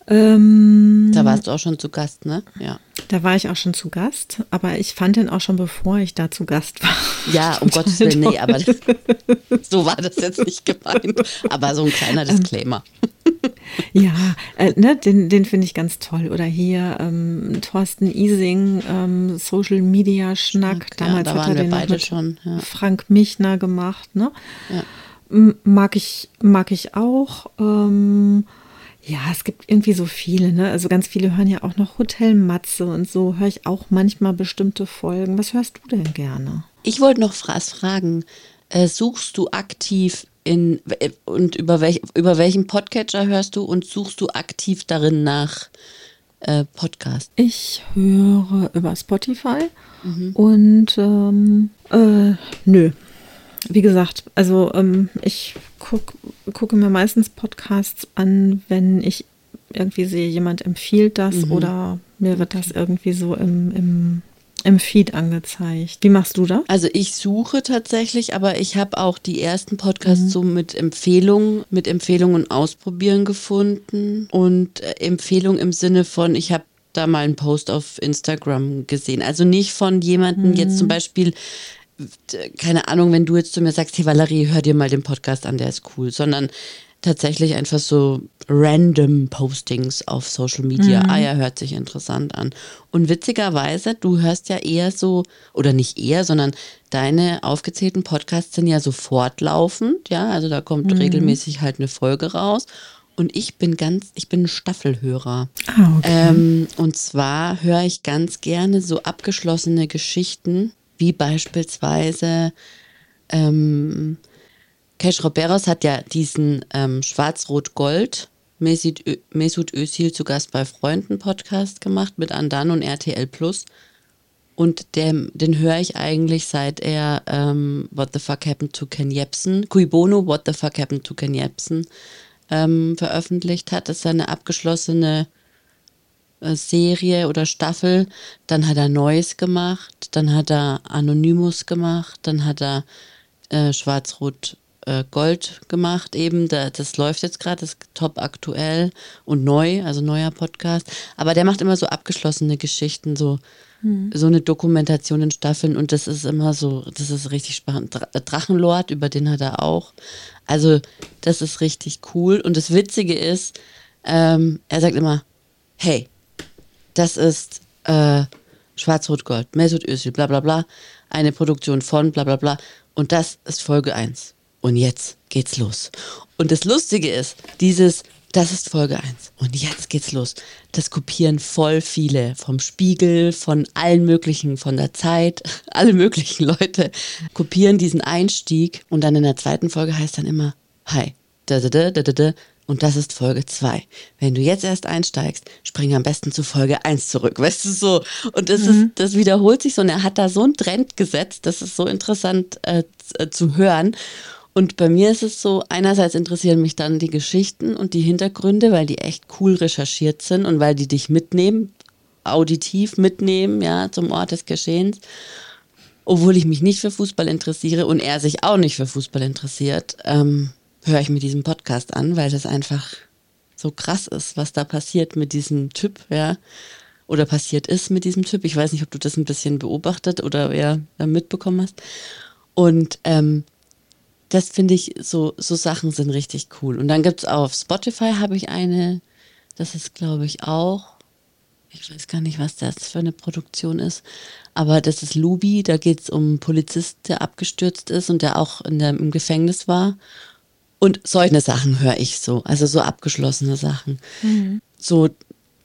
Da warst du auch schon zu Gast, ne? Ja. Da war ich auch schon zu Gast, aber ich fand den auch schon, bevor ich da zu Gast war. Ja, um Gottes Willen, nee, aber das, so war das jetzt nicht gemeint. Aber so ein kleiner Disclaimer. Ja, ne, den finde ich ganz toll. Oder hier Thorsten Ising, Social Media Schnack. Ja, damals da hat er den beide schon, ja. Frank Michner gemacht, ne? Ja. Mag ich auch. Ja, es gibt irgendwie so viele, ne? Also ganz viele hören ja auch noch Hotel Matze und so. Höre ich auch manchmal bestimmte Folgen. Was hörst du denn gerne? Ich wollte noch was fragen. Suchst du aktiv über welchen Podcatcher hörst du und suchst du aktiv darin nach Podcast? Ich höre über Spotify und nö. Wie gesagt, also ich gucke mir meistens Podcasts an, wenn ich irgendwie sehe, jemand empfiehlt das oder mir wird das irgendwie so im Feed angezeigt. Wie machst du das? Also ich suche tatsächlich, aber ich habe auch die ersten Podcasts so mit Empfehlungen ausprobieren gefunden und Empfehlung im Sinne von, ich habe da mal einen Post auf Instagram gesehen. Also nicht von jemandem jetzt zum Beispiel, keine Ahnung, wenn du jetzt zu mir sagst, hey Valerie, hör dir mal den Podcast an, der ist cool, sondern tatsächlich einfach so random Postings auf Social Media. Ah ja, hört sich interessant an. Und witzigerweise, du hörst ja eher so, oder nicht eher, sondern deine aufgezählten Podcasts sind ja so fortlaufend, ja, also da kommt regelmäßig halt eine Folge raus. Und ich bin ein Staffelhörer. Ah, okay. Und zwar höre ich ganz gerne so abgeschlossene Geschichten, wie beispielsweise Cash Roberos hat ja diesen Schwarz-Rot-Gold Mesut Özil zu Gast bei Freunden Podcast gemacht mit Andan und RTL Plus. Und den höre ich eigentlich, seit er What the Fuck Happened to Ken Jebsen, Cui Bono, What the Fuck Happened to Ken Jebsen veröffentlicht hat. Das ist eine abgeschlossene Serie oder Staffel, dann hat er Neues gemacht, dann hat er Anonymous gemacht, dann hat er Schwarz-Rot-Gold gemacht eben, das läuft jetzt gerade, das ist top aktuell und neu, also neuer Podcast, aber der macht immer so abgeschlossene Geschichten, so eine Dokumentation in Staffeln und das ist immer so, das ist richtig spannend. Drachenlord, über den hat er auch, also das ist richtig cool und das Witzige ist, er sagt immer, hey, das ist Schwarz-Rot-Gold, Mesut Özil, bla bla bla, eine Produktion von bla bla bla und das ist Folge 1 und jetzt geht's los. Und das Lustige ist, das ist Folge 1 und jetzt geht's los. Das kopieren voll viele vom Spiegel, von allen möglichen, von der Zeit, alle möglichen Leute kopieren diesen Einstieg und dann in der zweiten Folge heißt dann immer, hi, da da da da da da. Und das ist Folge 2. Wenn du jetzt erst einsteigst, spring am besten zu Folge 1 zurück, weißt du, so. Und das wiederholt sich so. Und er hat da so einen Trend gesetzt, das ist so interessant zu hören. Und bei mir ist es so, einerseits interessieren mich dann die Geschichten und die Hintergründe, weil die echt cool recherchiert sind und weil die dich mitnehmen, auditiv mitnehmen, ja, zum Ort des Geschehens. Obwohl ich mich nicht für Fußball interessiere und er sich auch nicht für Fußball interessiert, höre ich mir diesen Podcast an, weil das einfach so krass ist, was da passiert mit diesem Typ, ja, oder passiert ist mit diesem Typ. Ich weiß nicht, ob du das ein bisschen beobachtet oder ja, mitbekommen hast. Und das finde ich, so Sachen sind richtig cool. Und dann gibt es auf Spotify habe ich eine, das ist glaube ich auch, ich weiß gar nicht, was das für eine Produktion ist, aber das ist Lubi, da geht es um einen Polizist, der abgestürzt ist und der auch im Gefängnis war. Und solche Sachen höre ich so, also so abgeschlossene Sachen. So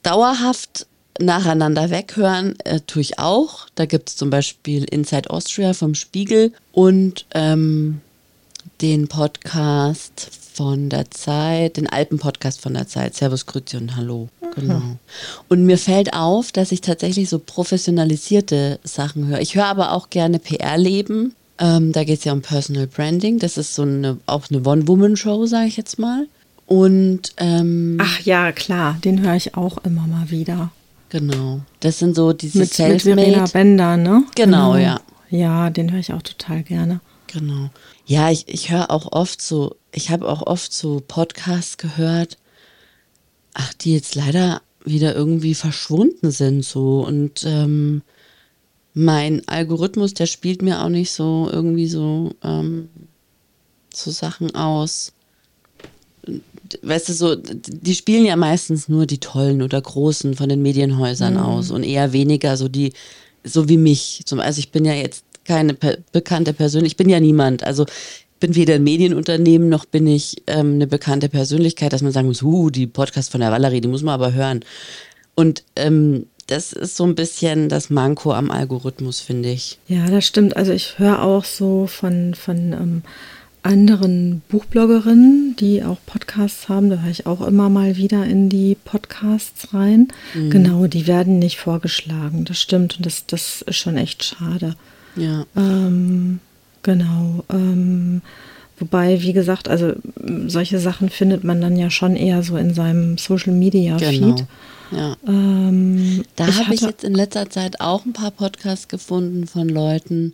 dauerhaft nacheinander weghören tue ich auch. Da gibt es zum Beispiel Inside Austria vom Spiegel und den Podcast von der Zeit, den Alpen-Podcast von der Zeit, Servus, Grüezi und Hallo. Genau. Und mir fällt auf, dass ich tatsächlich so professionalisierte Sachen höre. Ich höre aber auch gerne PR-Leben. Da geht es ja um Personal Branding. Das ist auch eine One-Woman-Show, sage ich jetzt mal. Und ach ja, klar, den höre ich auch immer mal wieder. Genau. Das sind so diese Selfmade. Mit Verena Bender, ne? Genau, ja. Ja, den höre ich auch total gerne. Genau. Ja, ich habe auch oft so Podcasts gehört, ach, die jetzt leider wieder irgendwie verschwunden sind so. Und mein Algorithmus, der spielt mir auch nicht so irgendwie so, so Sachen aus. Weißt du, so, die spielen ja meistens nur die tollen oder großen von den Medienhäusern aus und eher weniger so die, so wie mich. Also ich bin ja jetzt keine bekannte Person, ich bin ja niemand. Also ich bin weder ein Medienunternehmen, noch bin ich eine bekannte Persönlichkeit, dass man sagen muss, die Podcast von der Valerie, die muss man aber hören. Und das ist so ein bisschen das Manko am Algorithmus, finde ich. Ja, das stimmt. Also ich höre auch so von anderen Buchbloggerinnen, die auch Podcasts haben, da höre ich auch immer mal wieder in die Podcasts rein. Mhm. Genau, die werden nicht vorgeschlagen, das stimmt. Und das ist schon echt schade. Ja. Genau. Wobei, wie gesagt, also solche Sachen findet man dann ja schon eher so in seinem Social-Media-Feed. Genau. Ja. Da habe ich jetzt in letzter Zeit auch ein paar Podcasts gefunden von Leuten,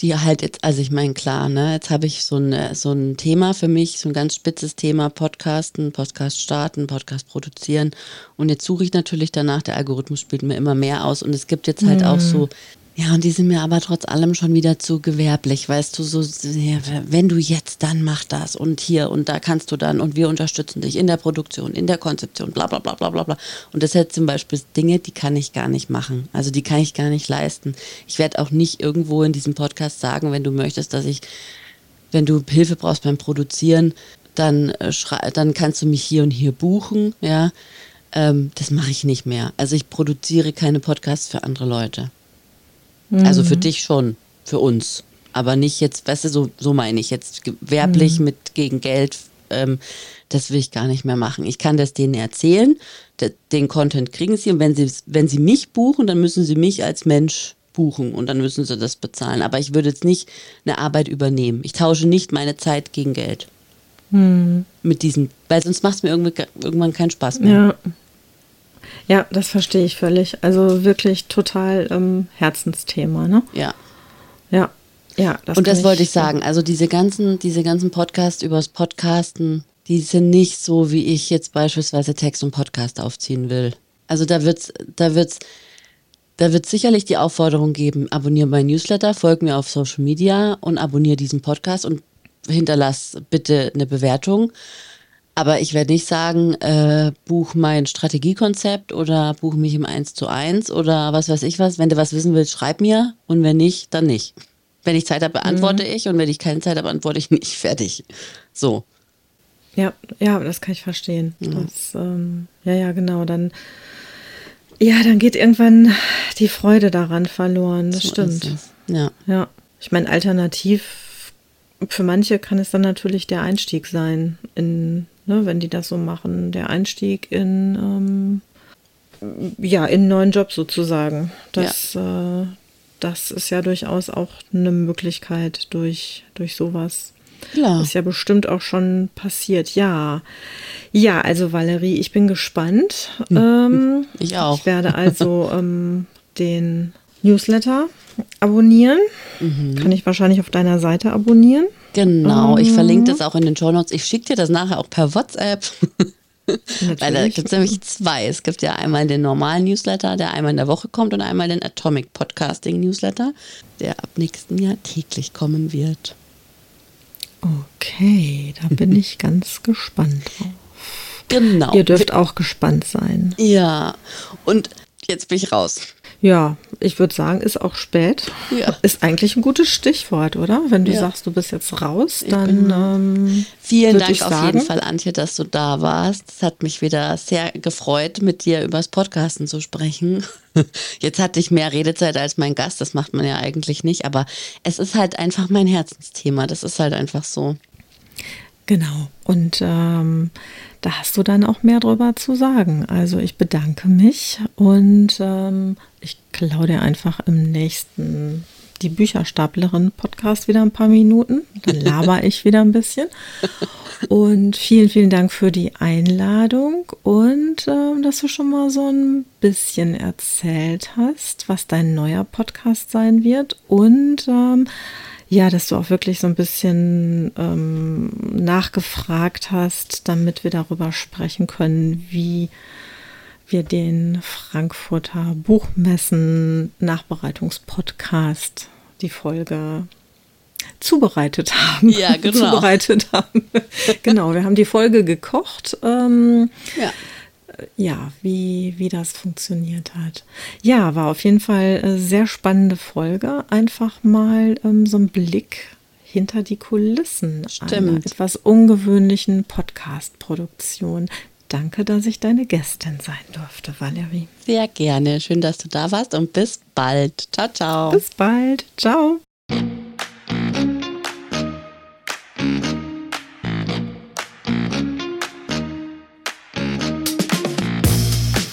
die halt jetzt, also ich meine, klar, ne, jetzt habe ich so ein Thema für mich, so ein ganz spitzes Thema, Podcasten, Podcast starten, Podcast produzieren, und jetzt suche ich natürlich danach, der Algorithmus spielt mir immer mehr aus, und es gibt jetzt halt auch so, ja, und die sind mir aber trotz allem schon wieder zu gewerblich, weißt du, so, ja, wenn du jetzt, dann mach das und hier und da kannst du dann und wir unterstützen dich in der Produktion, in der Konzeption, bla bla bla bla bla bla. Und das sind zum Beispiel Dinge, die kann ich gar nicht machen, also die kann ich gar nicht leisten. Ich werde auch nicht irgendwo in diesem Podcast sagen, wenn du möchtest, dass ich, wenn du Hilfe brauchst beim Produzieren, dann kannst du mich hier und hier buchen, ja, das mache ich nicht mehr. Also ich produziere keine Podcasts für andere Leute. Also für dich schon, für uns, aber nicht jetzt, weißt du, so meine ich jetzt, gewerblich mit gegen Geld, das will ich gar nicht mehr machen. Ich kann das denen erzählen, den Content kriegen sie, und wenn sie mich buchen, dann müssen sie mich als Mensch buchen und dann müssen sie das bezahlen. Aber ich würde jetzt nicht eine Arbeit übernehmen. Ich tausche nicht meine Zeit gegen Geld mit diesen, weil sonst macht es mir irgendwann keinen Spaß mehr. Ja. Ja, das verstehe ich völlig. Also wirklich total Herzensthema, ne? Ja. Ja, ja. Und das wollte ich sagen. Also diese ganzen Podcasts übers Podcasten, die sind nicht so, wie ich jetzt beispielsweise Text und Podcast aufziehen will. Also da wird's sicherlich die Aufforderung geben, abonniere meinen Newsletter, folg mir auf Social Media und abonniere diesen Podcast und hinterlass bitte eine Bewertung. Aber ich werde nicht sagen, buch mein Strategiekonzept oder buch mich im 1:1 oder was weiß ich was. Wenn du was wissen willst, schreib mir, und wenn nicht, dann nicht. Wenn ich Zeit habe, beantworte ich, und wenn ich keine Zeit habe, antworte ich nicht. Fertig. So. Ja, ja, das kann ich verstehen. Ja, das, ja, genau. Dann geht irgendwann die Freude daran verloren. Das so stimmt. Ja. Ich meine, alternativ für manche kann es dann natürlich der Einstieg sein in, ne, wenn die das so machen, der Einstieg in einen neuen Job sozusagen. Das ist ja durchaus auch eine Möglichkeit durch sowas. Klar. Ist ja bestimmt auch schon passiert, ja. Ja, also Valerie, ich bin gespannt. Ich auch. Ich werde also den Newsletter abonnieren. Kann ich wahrscheinlich auf deiner Seite abonnieren. Genau, ich verlinke das auch in den Shownotes. Ich schicke dir das nachher auch per WhatsApp. Weil da gibt es nämlich zwei. Es gibt ja einmal den normalen Newsletter, der einmal in der Woche kommt, und einmal den Atomic Podcasting Newsletter, der ab nächsten Jahr täglich kommen wird. Okay, da bin ich ganz gespannt drauf. Genau. Ihr dürft auch gespannt sein. Ja, und jetzt bin ich raus. Ja, ich würde sagen, ist auch spät. Ja. Ist eigentlich ein gutes Stichwort, oder? Wenn du sagst, du bist jetzt raus, dann vielen Dank auf jeden Fall, Antje, dass du da warst. Es hat mich wieder sehr gefreut, mit dir übers Podcasten zu sprechen. Jetzt hatte ich mehr Redezeit als mein Gast. Das macht man ja eigentlich nicht. Aber es ist halt einfach mein Herzensthema. Das ist halt einfach so. Genau. Und da hast du dann auch mehr drüber zu sagen. Also ich bedanke mich, und ich klaue dir einfach im nächsten Die Bücherstaplerin-Podcast wieder ein paar Minuten. Dann laber ich wieder ein bisschen. Und vielen, vielen Dank für die Einladung und dass du schon mal so ein bisschen erzählt hast, was dein neuer Podcast sein wird. Und ja, dass du auch wirklich so ein bisschen nachgefragt hast, damit wir darüber sprechen können, wie wir den Frankfurter Buchmessen Nachbereitungspodcast, die Folge zubereitet haben. Ja, genau. Genau, wir haben die Folge gekocht. Ja, wie das funktioniert hat. Ja, war auf jeden Fall eine sehr spannende Folge. Einfach mal so ein Blick hinter die Kulissen einer etwas ungewöhnlichen Podcast-Produktion. Danke, dass ich deine Gästin sein durfte, Valerie. Sehr gerne. Schön, dass du da warst und bis bald. Ciao, ciao. Bis bald. Ciao.